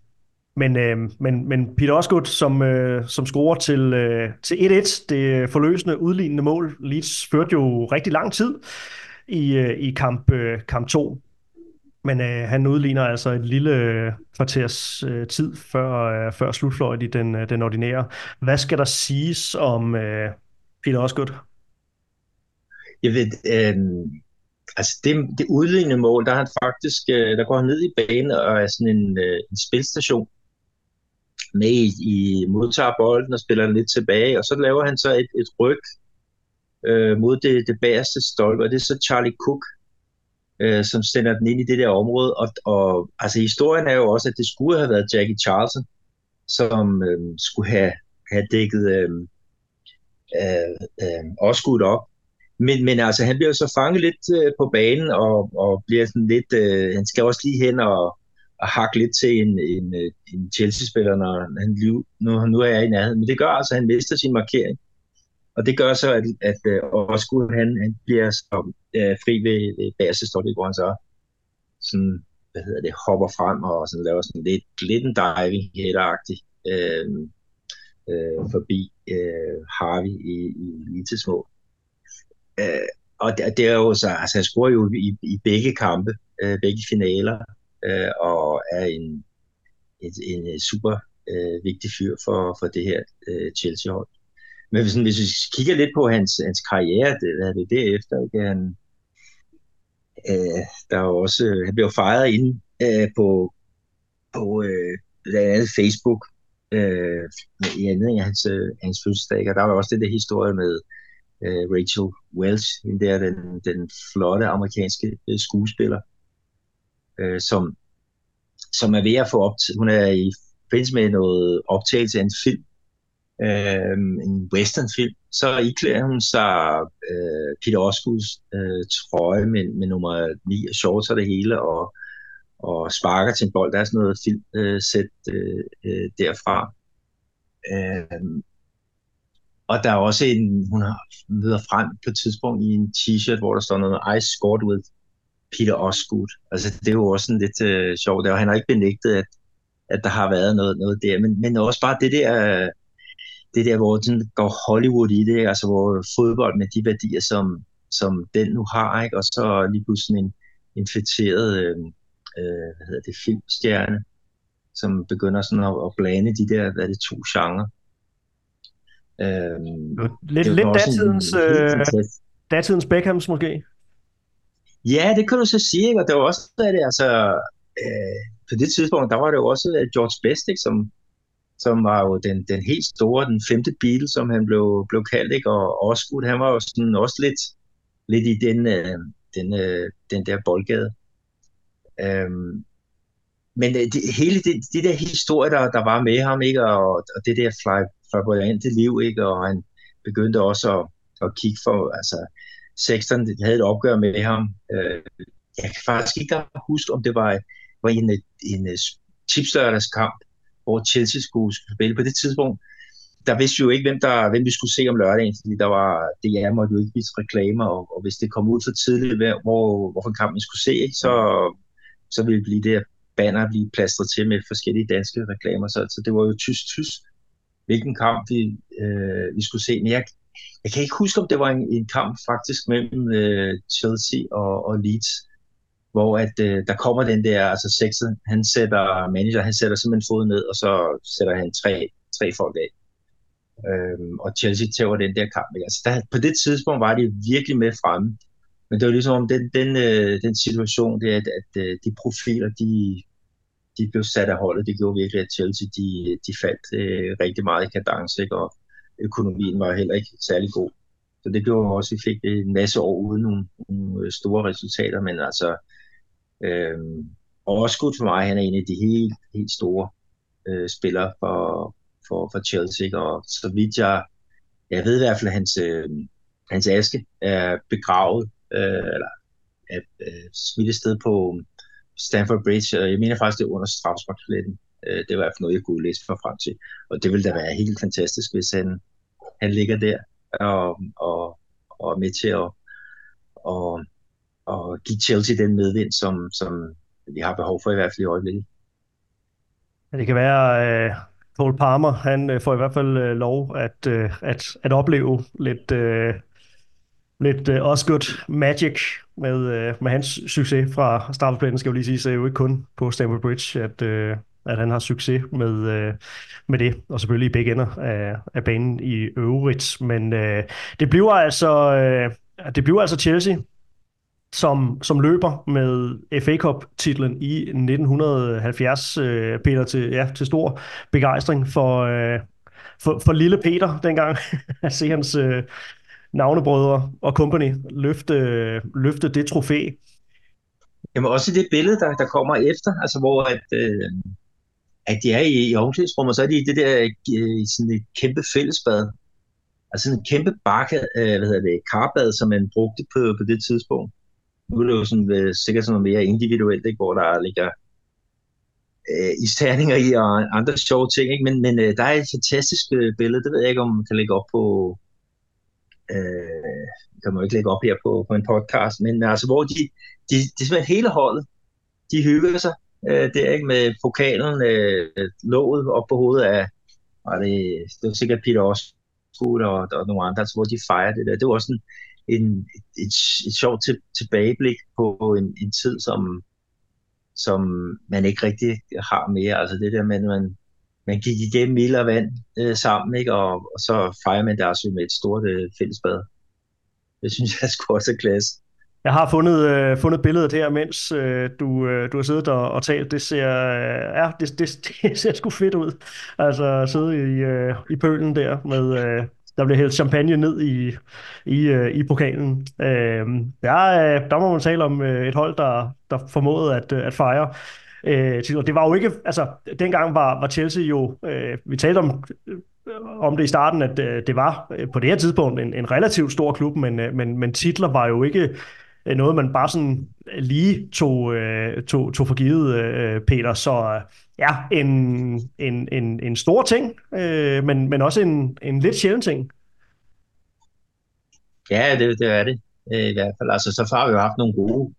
Men, øh, men, men Peter Osgood, som, øh, som scorer til, øh, til et-et, det forløsende, udlignende mål. Leeds førte jo rigtig lang tid i, øh, i kamp, øh, kamp to, men øh, han udligner altså et lille øh, kvarters øh, tid før, øh, før slutfløjt i den, øh, den ordinære. Hvad skal der siges om øh, Peter Osgood? Jeg ved... Øh... Altså det, det udlignende mål, der, han faktisk, der går han ned i banen og er sådan en, en spilstation med i, i modtager bolden og spiller den lidt tilbage. Og så laver han så et, et ryg øh, mod det, det bagerste stolpe, og det er så Charlie Cook, øh, som sender den ind i det der område. Og, og altså historien er jo også, at det skulle have været Jackie Charlton, som øh, skulle have, have dækket øh, øh, øh, Osgood op. Men, men altså, han bliver så fanget lidt øh, på banen, og, og bliver sådan lidt, øh, han skal også lige hen og, og hakke lidt til en, en, en Chelsea-spiller, når han nu, nu er jeg i nærheden. Men det gør altså, at han mister sin markering. Og det gør så, at, at øh, Osgood, han, han bliver så øh, fri ved, ved basestolpe, hvor han så sådan, hvad hedder det, hopper frem og sådan, laver sådan lidt, lidt en diving header-agtig øh, øh, forbi øh, Harvey i, i lige til små. Øh, og det, det er jo så, altså han scorer jo i, i begge kampe, øh, begge finaler, øh, og er en, en, en super øh, vigtig fyr for, for det her øh, Chelsea-hold. Men hvis, hvis vi kigger lidt på hans, hans karriere, det, hvad er det derefter, ikke? Han, øh, der er også, han blev fejret inde øh, på, på øh, blandt andet Facebook, øh, i anledning af hans, hans fødselsdag, og der var også den der historie med Rachel Welch, den der den, den flotte amerikanske skuespiller, øh, som, som er ved at få opt- hun er i forbindelse med noget optagelse af en film, øh, en westernfilm, så iklæder hun sig øh, Peter Osgoods øh, trøje med, med nummer ni og shorts og det hele, og, og sparker til en bold. Der er sådan noget filmsæt øh, øh, derfra. Øh, Og der er også en, hun møder frem på et tidspunkt i en t-shirt, hvor der står noget, I scored with Peter Osgood. Altså det er jo også sådan lidt øh, sjovt, og han har ikke benægtet, at, at der har været noget, noget der. Men, men også bare det der, det der hvor den går Hollywood i det, altså hvor fodbold med de værdier, som, som den nu har, ikke? Og så lige pludselig en, en fætteret øh, øh, hvad hedder det, filmstjerne, som begynder sådan at, at blande de der, hvad er det, to genrer. Øhm, lidt lidt datidens, øh, datidens Beckhams måske? Ja, det kan du så sige, ikke? Og det var også det, altså, øh, på det tidspunkt, der var det jo også George Best, ikke? Som, som var jo den, den helt store, den femte Beatle, som han blev, blev kaldt, ikke? Og Osgood, han var jo sådan også lidt, lidt i den, øh, den, øh, den der boldgade. Øhm, men det, hele det, det der historie, der, der var med ham, ikke? Og, og det der fly, flamboyante liv, ikke? Og han begyndte også at, at kigge for, altså, Sexton havde et opgør med ham. Jeg kan faktisk ikke huske, om det var, var en, en tipslørdagskamp, hvor Chelsea skulle spille på det tidspunkt. Der vidste vi jo ikke, hvem, der, hvem vi skulle se om lørdagen, fordi der var, det jeg måtte jo ikke vise reklamer, og, og hvis det kom ud for tidligt, hvor, hvorfor kampen skulle se, så, så ville blive det banner blive plastret til med forskellige danske reklamer. Så, så det var jo tysk-tysk, hvilken kamp vi, øh, vi skulle se. Men jeg Jeg kan ikke huske, om det var en, en kamp faktisk mellem øh, Chelsea og, og Leeds, hvor at, øh, der kommer den der, altså Sexton, han sætter manager, han sætter simpelthen foden ned, og så sætter han tre, tre folk af. Øhm, og Chelsea tæver den der kamp. Altså, der, på det tidspunkt var det virkelig med fremme, men det var ligesom om den, den, øh, den situation, det at, at øh, de profiler, de, de blev sat af holdet, det gjorde virkelig, at Chelsea de, de faldt øh, rigtig meget i kadence, ikke? Og økonomien var heller ikke særlig god. Så det gjorde også, vi fik en masse år uden nogle, nogle store resultater, men altså øh, Osgood for mig, han er en af de helt, helt store øh, spillere for, for, for Chelsea, og så vidt jeg, jeg ved i hvert fald, at hans, øh, hans aske er begravet, øh, eller er øh, smidt sted på Stamford Bridge, og jeg mener faktisk, det er under strafsparkspletten. Det var i hvert fald noget, jeg kunne læse mig frem til. Og det ville da være helt fantastisk, hvis han, han ligger der og, og, og er med til at og, og give Chelsea den medvind, som, som vi har behov for i hvert fald i øjeblikket. Ja, det kan være, uh, Paul Palmer, han uh, får i hvert fald uh, lov at, uh, at, at opleve lidt, uh, lidt uh, Osgood Magic med, uh, med hans succes fra startpladsen, skal jeg lige sige, så er jo ikke kun på Stamford Bridge, at... Uh, at han har succes med, øh, med det, og selvfølgelig i begge ender af, af banen i øvrigt. Men øh, det, bliver altså, øh, det bliver altså Chelsea, som, som løber med F A Cup-titlen i nitten halvfjerds, øh, Peter, til, ja, til stor begejstring for, øh, for, for lille Peter dengang, at se hans øh, navnebrødre og company løfte, løfte det trofæ. Jamen også i det billede, der, der kommer efter, altså hvor at... Øh... at de er i, i omklædningsrummet, og så er de i det der øh, sådan et kæmpe fællesbad, altså sådan et kæmpe bakke, øh, hvad hedder det, karbad, som man brugte på, på det tidspunkt. Nu er det jo sådan, øh, sikkert sådan noget mere individuelt, ikke? Hvor der ligger øh, isterninger i og andre sjove ting, ikke? Men, men øh, der er et fantastisk øh, billede, det ved jeg ikke, om man kan lægge op på, øh, kan man jo ikke lægge op her på, på en podcast, men altså hvor de, de, det er simpelthen hele holdet, de hygger sig. Øh, det er ikke med pokalen øh, låget op på hovedet af, og det, det var sikkert Peter Osgood og, og nogle andre, altså, hvor de fejrer det der. Det var også sådan en, et, et, et sjovt til, tilbageblik på en, en tid, som, som man ikke rigtig har mere. Altså det der med, man, man gik igennem mild og vand øh, sammen, ikke? Og, og så fejrer man det altså med et stort øh, fællesbad. Det synes jeg sgu også er klasse. Jeg har fundet, øh, fundet billedet her, mens øh, du, øh, du har siddet og, og talt. Det ser, øh, ja, det, det, det ser sgu fedt ud. Altså at sidde i, øh, i pølen der, med, øh, der bliver hældt champagne ned i, i, øh, i pokalen. Øh, ja, øh, der må man tale om øh, et hold, der, der formåede at, at fejre. Øh, det var jo ikke, altså dengang var, var Chelsea jo, øh, vi talte om... om det i starten, at det var på det her tidspunkt en, en relativt stor klub, men, men, men titler var jo ikke noget, man bare sådan lige tog, tog, tog for givet, Peter. Så ja, en, en, en, en stor ting, men, men også en, en lidt sjælden ting. Ja, det, det er det i hvert fald. Altså, så har vi jo haft nogle gode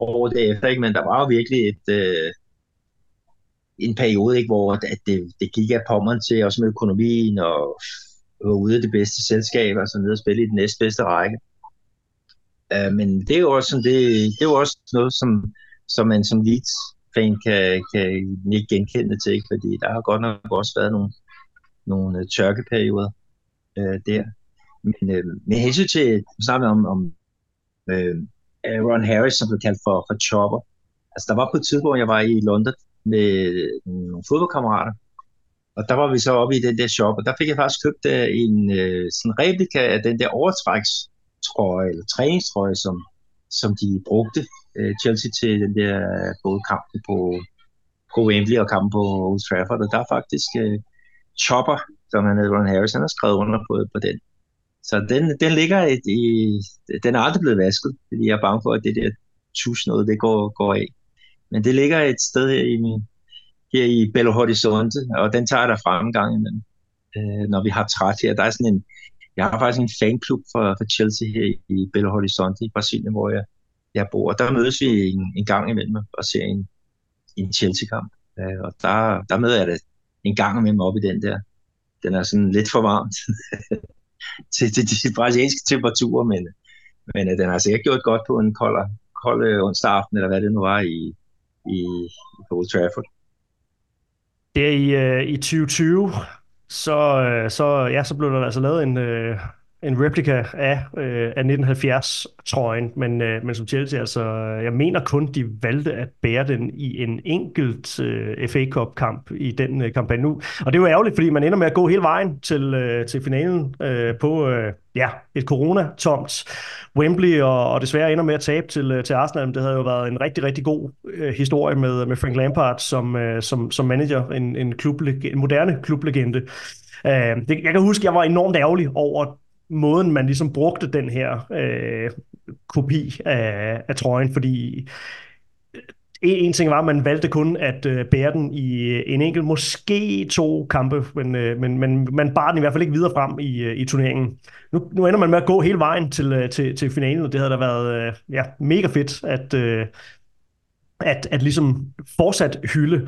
år derefter, ikke? Men der var jo virkelig et... Øh... en periode, ikke, hvor at det, det gik af pommeren til, også med økonomien, og var ude af det bedste selskab, og så ned og spille i den næstbedste række. Uh, men det er jo også, sådan, det, det er jo også noget, som, som man som Leeds-fan kan, kan ikke genkende til, ikke? Fordi der har godt nok også været nogle, nogle tørkeperioder øh, der. Men øh, med hensyn til sammen om, om øh, Ron Harris, som blev kaldt for, for Chopper. Altså der var på et tidspunkt, jeg var i London med nogle fodboldkammerater, og der var vi så oppe i den der shop, og der fik jeg faktisk købt en sådan replika af den der overtrækstrøje, eller træningstrøje, som, som de brugte Chelsea til den der både kampen på, på Wembley og kampen på Old Trafford, og der er faktisk uh, Chopper, som han hedder, Ron Harris, han har skrevet under på, på den. Så den, den ligger et, i, den er aldrig blevet vasket, fordi jeg er bange for, at det der tusind noget, det går, går af. Men det ligger et sted her i min her i Belo Horizonte, og den tager der fremgang imellem, øh, når vi har træt her. Der er sådan en, jeg har faktisk en fanklub for, for Chelsea her i Belo Horizonte i Brasilien, hvor jeg, jeg bor, og der mødes vi en, en gang imellem og ser en, en Chelsea-kamp, øh, og der, der møder jeg det en gang imellem op i den der. Den er sådan lidt for varmt til, til de brasilianske temperaturer, men, men øh, den har sikkert gjort godt på en kold, kold øh, onsdag aften, eller hvad det nu var i, i, i Old Trafford. Der i, i tyve tyve, så, så, ja, så blev der altså lavet en, en replika af, af nitten halvfjerds-trøjen, men, men som Chelsea, altså, jeg mener kun, de valgte at bære den i en enkelt uh, F A Cup-kamp i den uh, kampagne nu. Og det er jo ærgerligt, fordi man ender med at gå hele vejen til, uh, til finalen uh, på uh, ja, et corona-tomt Wembley, og, og desværre ender med at tabe til, til Arsenal. Men det havde jo været en rigtig, rigtig god uh, historie med, med Frank Lampard som, uh, som, som manager, en, en, klubleg- en moderne klublegende. Uh, det, jeg kan huske, jeg var enormt ærgerlig over måden, man ligesom brugte den her øh, kopi af, af trøjen, fordi en ting var, at man valgte kun at øh, bære den i en enkelt, måske to kampe, men, øh, men, men man bar den i hvert fald ikke videre frem i, øh, i turneringen. Nu, nu ender man med at gå hele vejen til, øh, til, til finalen, og det havde da været øh, ja, mega fedt at, øh, at, at ligesom fortsat hylde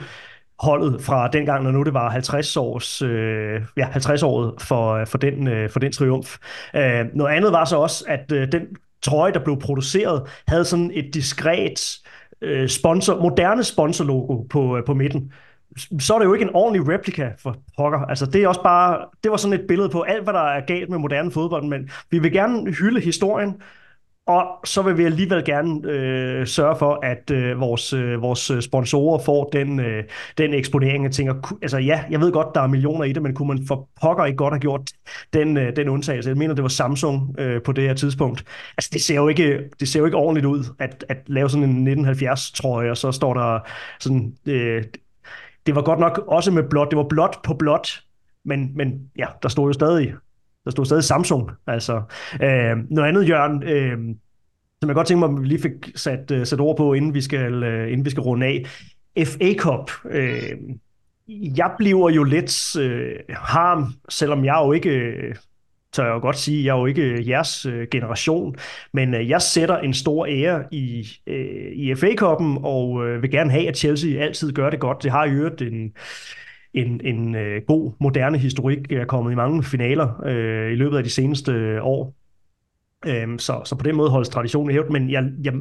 holdet fra dengang, når nu det var halvtreds års, øh, ja, halvtreds-året for, for, den, øh, for den triumf. Øh, noget andet var så også, at øh, den trøje, der blev produceret, havde sådan et diskret øh, sponsor, moderne sponsorlogo på, øh, på midten. Så er det jo ikke en ordentlig replika for pokker. Altså, det er også bare, det var sådan et billede på alt, hvad der er galt med moderne fodbold, men vi vil gerne hylde historien, og så vil vi alligevel gerne øh, sørge for, at øh, vores, øh, vores sponsorer får den, øh, den eksponering. Jeg tænker, ku, altså ja, jeg ved godt, der er millioner i det, men kunne man for pokker ikke godt have gjort den, øh, den undtagelse? Jeg mener, det var Samsung øh, på det her tidspunkt. Altså, det ser jo ikke, det ser jo ikke ordentligt ud, at, at lave sådan en nitten halvfjerds-trøje, og så står der sådan, øh, det var godt nok også med blåt, det var blåt på blåt, men, men ja, der stod jo stadig Der stod stadig Samsung, altså. Øh, noget andet, Jørgen, øh, som jeg godt tænker mig, at vi lige fik sat, uh, sat ord på, inden vi skal, uh, inden vi skal runde af. F A Cup. Øh, jeg bliver jo lidt øh, harm, selvom jeg jo ikke, øh, tør jeg jo godt sige, jeg er jo ikke jeres øh, generation, men øh, jeg sætter en stor ære i, øh, i F A-Cup'en, og øh, vil gerne have, at Chelsea altid gør det godt. Det har i øvrigt en... en, en øh, god, moderne historik er kommet i mange finaler øh, i løbet af de seneste øh, år. Æm, så, så på den måde holdes traditionen i hævd, men jeg, jeg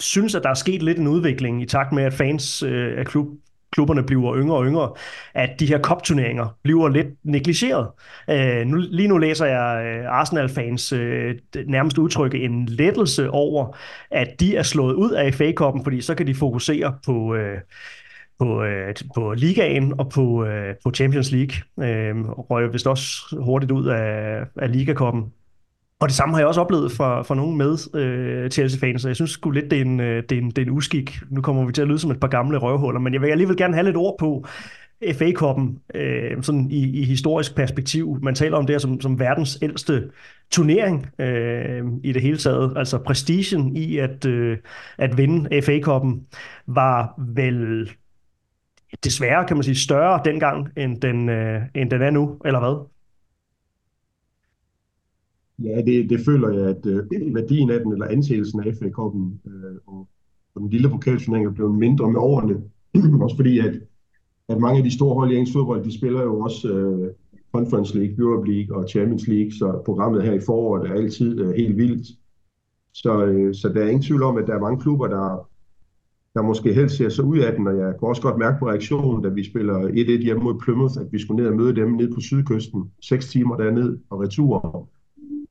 synes, at der er sket lidt en udvikling i takt med, at fans øh, af klub, klubberne bliver yngre og yngre, at de her cup-turneringer bliver lidt negligeret. Æ, nu, lige nu læser jeg øh, Arsenal-fans øh, nærmest udtrykke en lettelse over, at de er slået ud af F A-cuppen, fordi så kan de fokusere på... Øh, På, øh, på ligaen og på, øh, på Champions League. Øh, røg vist også hurtigt ud af, af ligakoppen. Og det samme har jeg også oplevet fra, fra nogen med øh, Chelsea-fans, så jeg synes sgu lidt, det er, en, det, er en, det er en uskik. Nu kommer vi til at lyde som et par gamle røvhuller, men jeg vil alligevel gerne have lidt ord på F A-koppen øh, sådan i, i historisk perspektiv. Man taler om det her som, som verdens ældste turnering øh, i det hele taget. Altså prestigen i at, øh, at vinde F A-koppen var vel... desværre, kan man sige, større dengang, end den, øh, end den er nu, eller hvad? Ja, det, det føler jeg, at øh, værdien af den, eller antagelsen af F A-koppen øh, og, og den lille pokalturnering er blevet mindre med årene. Også fordi, at, at mange af de store hold i engelsk fodbold, de spiller jo også øh, Conference League, Europe League og Champions League, så programmet her i foråret er altid øh, helt vildt. Så, øh, så der er ingen tvivl om, at der er mange klubber, der der måske helst ser så ud af den, og jeg kan også godt mærke på reaktionen, da vi spiller et-et hjemme mod Plymouth, at vi skulle ned og møde dem ned på sydkysten, seks timer derned og retur,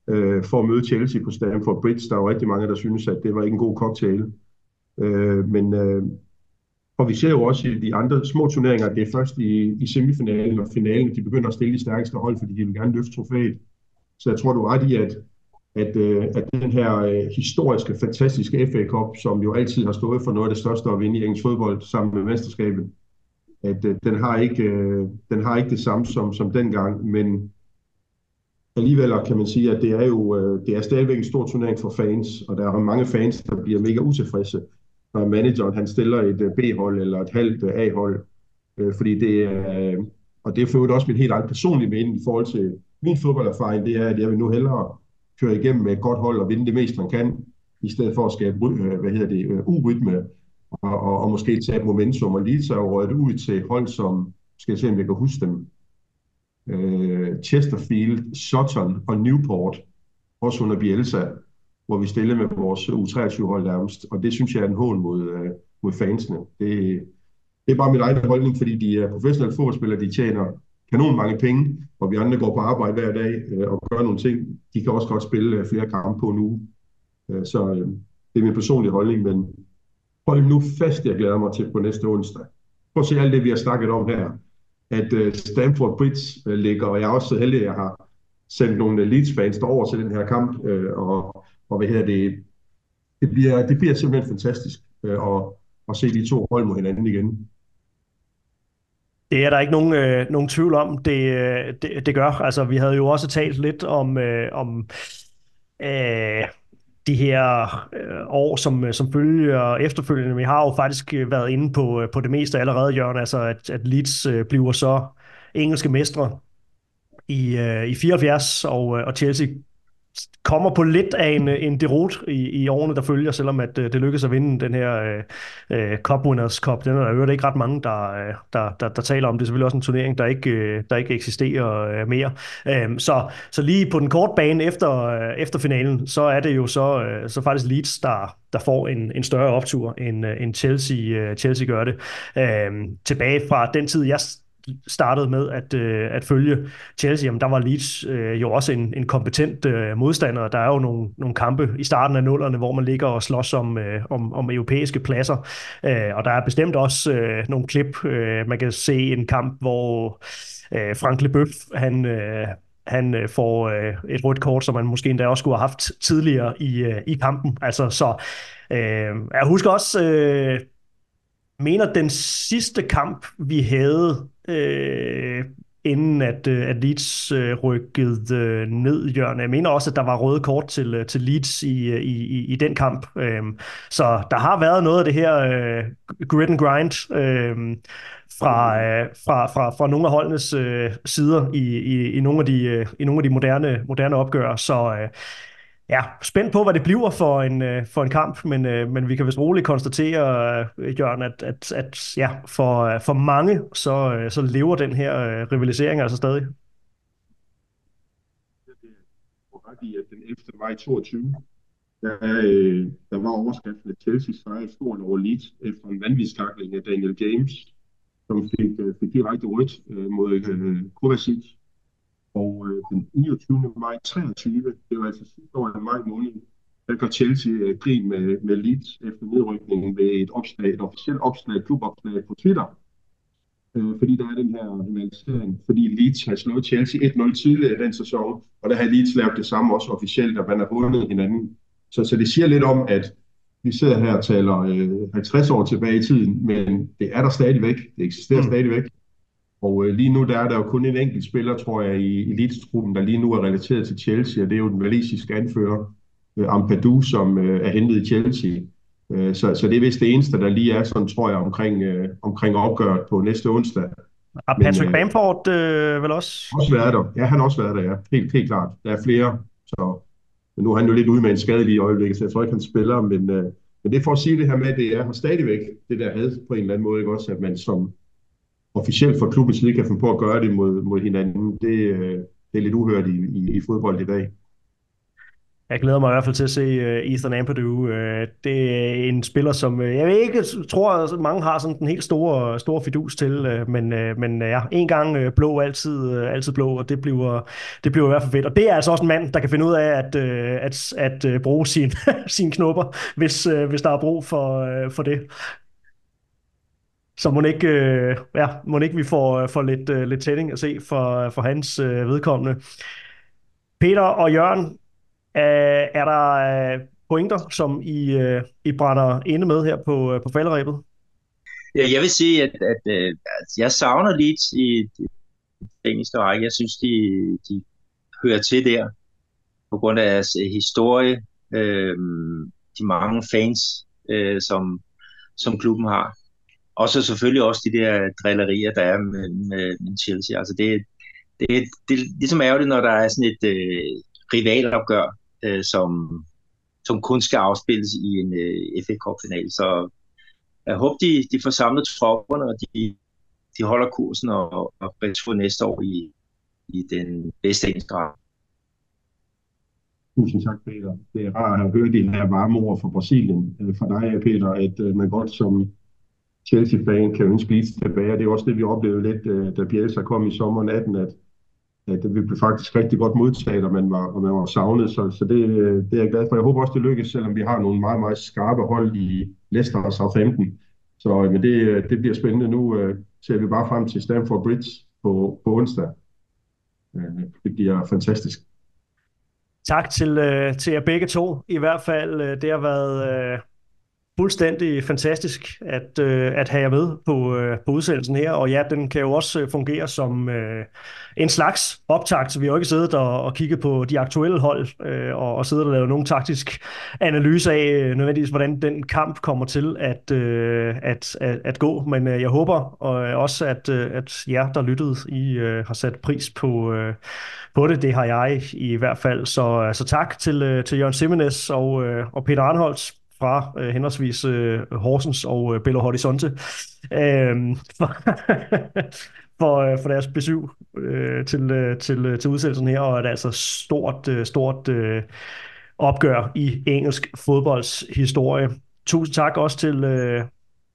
øh, for at møde Chelsea på Stamford Bridge. Der var rigtig mange, der synes, at det var ikke en god cocktail. Øh, men, øh, og vi ser jo også i de andre små turneringer, at det er først i, i semifinalen og finalen, de begynder at stille de stærkeste hold, fordi de vil gerne løfte trofæet. Så jeg tror, du er ret i, at At, øh, at den her øh, historiske, fantastiske F A Cup, som jo altid har stået for noget af det største at vinde i engelsk fodbold sammen med mesterskabet, at øh, den, har ikke, øh, den har ikke det samme som, som dengang, men alligevel kan man sige, at det er jo øh, det er stadigvæk en stor turnering for fans, og der er mange fans, der bliver mega utilfredse, når manageren han stiller et øh, B-hold eller et halvt øh, A-hold, øh, fordi det er, øh, og det er for øvrigt også min helt egen personlige mening i forhold til min fodbolderfaring, det er, at jeg vil nu hellere kører igennem med et godt hold og vinde det mest, man kan, i stedet for at skabe hvad hedder det, urytme og, og, og måske tage momentum og lige tage røget ud til hold, som, skal jeg se, om jeg kan huske dem, øh, Chesterfield, Sutton og Newport, også under Bielsa, hvor vi stillede med vores U treogtyve-hold nærmest, og det synes jeg er en hån mod, øh, mod fansene. Det, det er bare min egen holdning, fordi de er professionelle fodboldspillere, de tjener kanon mange penge, og vi andre går på arbejde hver dag øh, og gør nogle ting. De kan også godt spille øh, flere kampe på en uge. Øh, så øh, det er min personlige holdning, men hold nu fast, jeg glæder mig til på næste onsdag. Prøv at se alt det, vi har snakket om her. At øh, Stamford Bridge øh, ligger, og jeg er også så heldig, at jeg har sendt nogle Leeds-fans derover til den her kamp, øh, og, og hvad hedder det, det bliver, det bliver simpelthen fantastisk øh, at, at se de to hold mod hinanden igen. Det er der ikke nogen, øh, nogen tvivl om, det, det, det gør. Altså, vi havde jo også talt lidt om, øh, om øh, de her øh, år, som, som følger efterfølgende. Vi har jo faktisk været inde på, på det meste allerede, Jørgen, altså at, at Leeds øh, bliver så engelske mestre i, øh, i fireoghalvfjerds, og, øh, og Chelsea kommer på lidt af en, en derot i, i årene, der følger, selvom at, øh, det lykkes at vinde den her øh, Cup Winners Cup. Den er der jo ikke ret mange, der, øh, der, der, der taler om. Det er selvfølgelig også en turnering, der ikke, øh, der ikke eksisterer øh, mere. Æm, så, så lige på den korte bane efter, øh, efter finalen, så er det jo så, øh, så faktisk Leeds, der, der får en, en større optur, end, øh, end Chelsea, øh, Chelsea gør det. Æm, tilbage fra den tid, jeg startede med at, øh, at følge Chelsea, jamen der var Leeds øh, jo også en, en kompetent øh, modstander. Der er jo nogle, nogle kampe i starten af nullerne, hvor man ligger og slås om, øh, om, om europæiske pladser, øh, og der er bestemt også øh, nogle klip. Øh, man kan se en kamp, hvor øh, Frank Leboeuf, han... Øh, Han øh, får øh, et rødt kort, som man måske endda også skulle have haft tidligere i, øh, i kampen. Altså, så øh, jeg husker også, øh, mener den sidste kamp, vi havde, øh, inden at, øh, at Leeds øh, rykkede øh, ned, Jørgen. Jeg mener også, at der var røde kort til, til Leeds i, i, i, i den kamp. Øh, så der har været noget af det her øh, grit and grind, øh, Fra, øh, fra, fra, fra nogle af holdenes øh, sider i, i, i, nogle af de, øh, i nogle af de moderne, moderne opgør. Så øh, ja, spændt på, hvad det bliver for en, øh, for en kamp, men, øh, men vi kan vist roligt konstatere, øh, Jørgen, at, at, at ja, for, øh, for mange, så, øh, så lever den her øh, rivalisering altså stadig. Den ellevte maj toogtyve, der, øh, der var overskriften, at Chelsea sejrede stort over Leeds efter en vanvidskakling af Daniel James, som fik, fik direkte rødt øh, mod øh, Kovacic. Og øh, den niogtyvende maj treogtyve, det var altså sidste år af maj måned, der går Chelsea øh, grin med, med Leeds efter nedrykningen ved et opslag, et officielt opslag, klubopslag på Twitter. Øh, fordi der er den her rivalisering, fordi Leeds har slået Chelsea et nul tidligere den sæson, og der har Leeds lavet det samme også officielt, og man har vundet hinanden. Så, så det siger lidt om, at vi sidder her og taler øh, halvtreds år tilbage i tiden, men det er der stadigvæk. Det eksisterer mm. stadigvæk. Og øh, lige nu der er der jo kun en enkelt spiller, tror jeg, i Leeds-truppen, der lige nu er relateret til Chelsea, og det er jo den walisiske anfører, øh, Ampadu, som øh, er hentet i Chelsea. Øh, så, så det er vist det eneste, der lige er sådan, tror jeg, omkring, øh, omkring opgøret på næste onsdag. Har Patrick men, øh, Bamford øh, vel også? Også været der. Ja, han har også været der, ja. Helt, helt klart. Der er flere, så... Men nu er han jo lidt ude med en skadelig i øjeblikket, så jeg tror ikke, han spiller. Men, øh, men det er for at sige det her med, at det er stadigvæk det der had på en eller anden måde. Ikke? Også at man som officielt fra klubbens side kan finde på at gøre det mod, mod hinanden. Det, øh, det er lidt uhørt i, i, i fodbold i dag. Jeg glæder mig i hvert fald til at se Ethan Ampadu. Det er en spiller, som jeg ikke tror, at mange har sådan den helt store, store fidus til, men, men ja, en gang blå, altid, altid blå, og det bliver, det bliver i hvert fald fedt. Og det er altså også en mand, der kan finde ud af at, at, at bruge sin, sine knopper, hvis, hvis der er brug for, for det. Så må ikke, ja, må ikke vi får, får lidt, lidt tænding at se for, for hans vedkommende. Peter og Jørgen, er der pointer, som I, I brænder inde med her på, på falderæbet? Ja, jeg vil sige, at, at, at jeg savner Leeds i den række. Jeg synes, de, de hører til der på grund af deres historie, øh, de mange fans, øh, som, som klubben har. Og så selvfølgelig også de der drillerier, der er med, med, med Chelsea. Altså det, det, det er ligesom ærgerligt, når der er sådan et øh, rivalopgør, øh, som, som kun skal afspilles i en øh, F A Cup-final. Så jeg håber, de, de får samlet tropperne, og de, de holder kursen og, og bedst for næste år i, i den bedste inddrag. Tusind tak, Peter. Det er rart at høre de her varme ord fra Brasilien. For dig, Peter, at man godt som Chelsea-fan kan ønske Leeds tilbage. Det er også det, vi oplevede lidt, da Bielsa kom i sommeren atten, at, at vi blev faktisk rigtig godt modtaget, og man var, og man var savnet. Så, så det, det er jeg glad for. Jeg håber også, det lykkes, selvom vi har nogle meget, meget skarpe hold i Leicester og Southampton. Så men det, det bliver spændende. Nu øh, ser vi bare frem til Stamford Bridge på, på onsdag. Øh, det bliver fantastisk. Tak til, øh, til jer begge to. I hvert fald, øh, det har været... Øh... fuldstændig fantastisk at, øh, at have jer med på, øh, på udsendelsen her, og ja, den kan jo også fungere som øh, en slags optakt, så vi har jo ikke siddet og, og kigget på de aktuelle hold, øh, og, og siddet og lavet nogen taktisk analyse af øh, nødvendigvis, hvordan den kamp kommer til at, øh, at, at, at gå, men øh, jeg håber øh, også, at, øh, at jer, der lyttede, I øh, har sat pris på, øh, på det, det har jeg i hvert fald, så altså, tak til, øh, til Jørgen Simmenes og, øh, og Peter Arnholtz, fra øh, henholdsvis øh, Horsens og øh, Belo Horizonte øh, for, for, øh, for deres besøg øh, til, øh, til, øh, til udsendelsen her, og det er altså stort, øh, stort øh, opgør i engelsk fodboldshistorie. Tusind tak også til øh,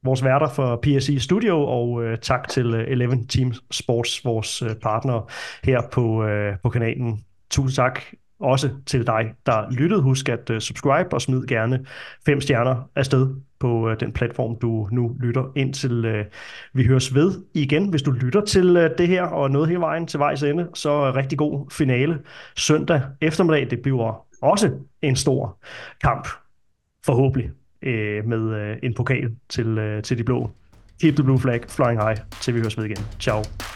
vores værter for P S I Studio, og øh, tak til øh, elleve Team Sports, vores øh, partner her på, øh, på kanalen. Tusind tak. Også til dig, der lyttede. Husk at uh, subscribe og smid gerne fem stjerner afsted på uh, den platform, du nu lytter, indtil uh, vi høres ved igen. Hvis du lytter til uh, det her og noget hele vejen til vejs ende, så uh, rigtig god finale søndag eftermiddag. Det bliver også en stor kamp, forhåbentlig, uh, med uh, en pokal til, uh, til de blå. Keep the blue flag flying high, til vi høres ved igen. Ciao.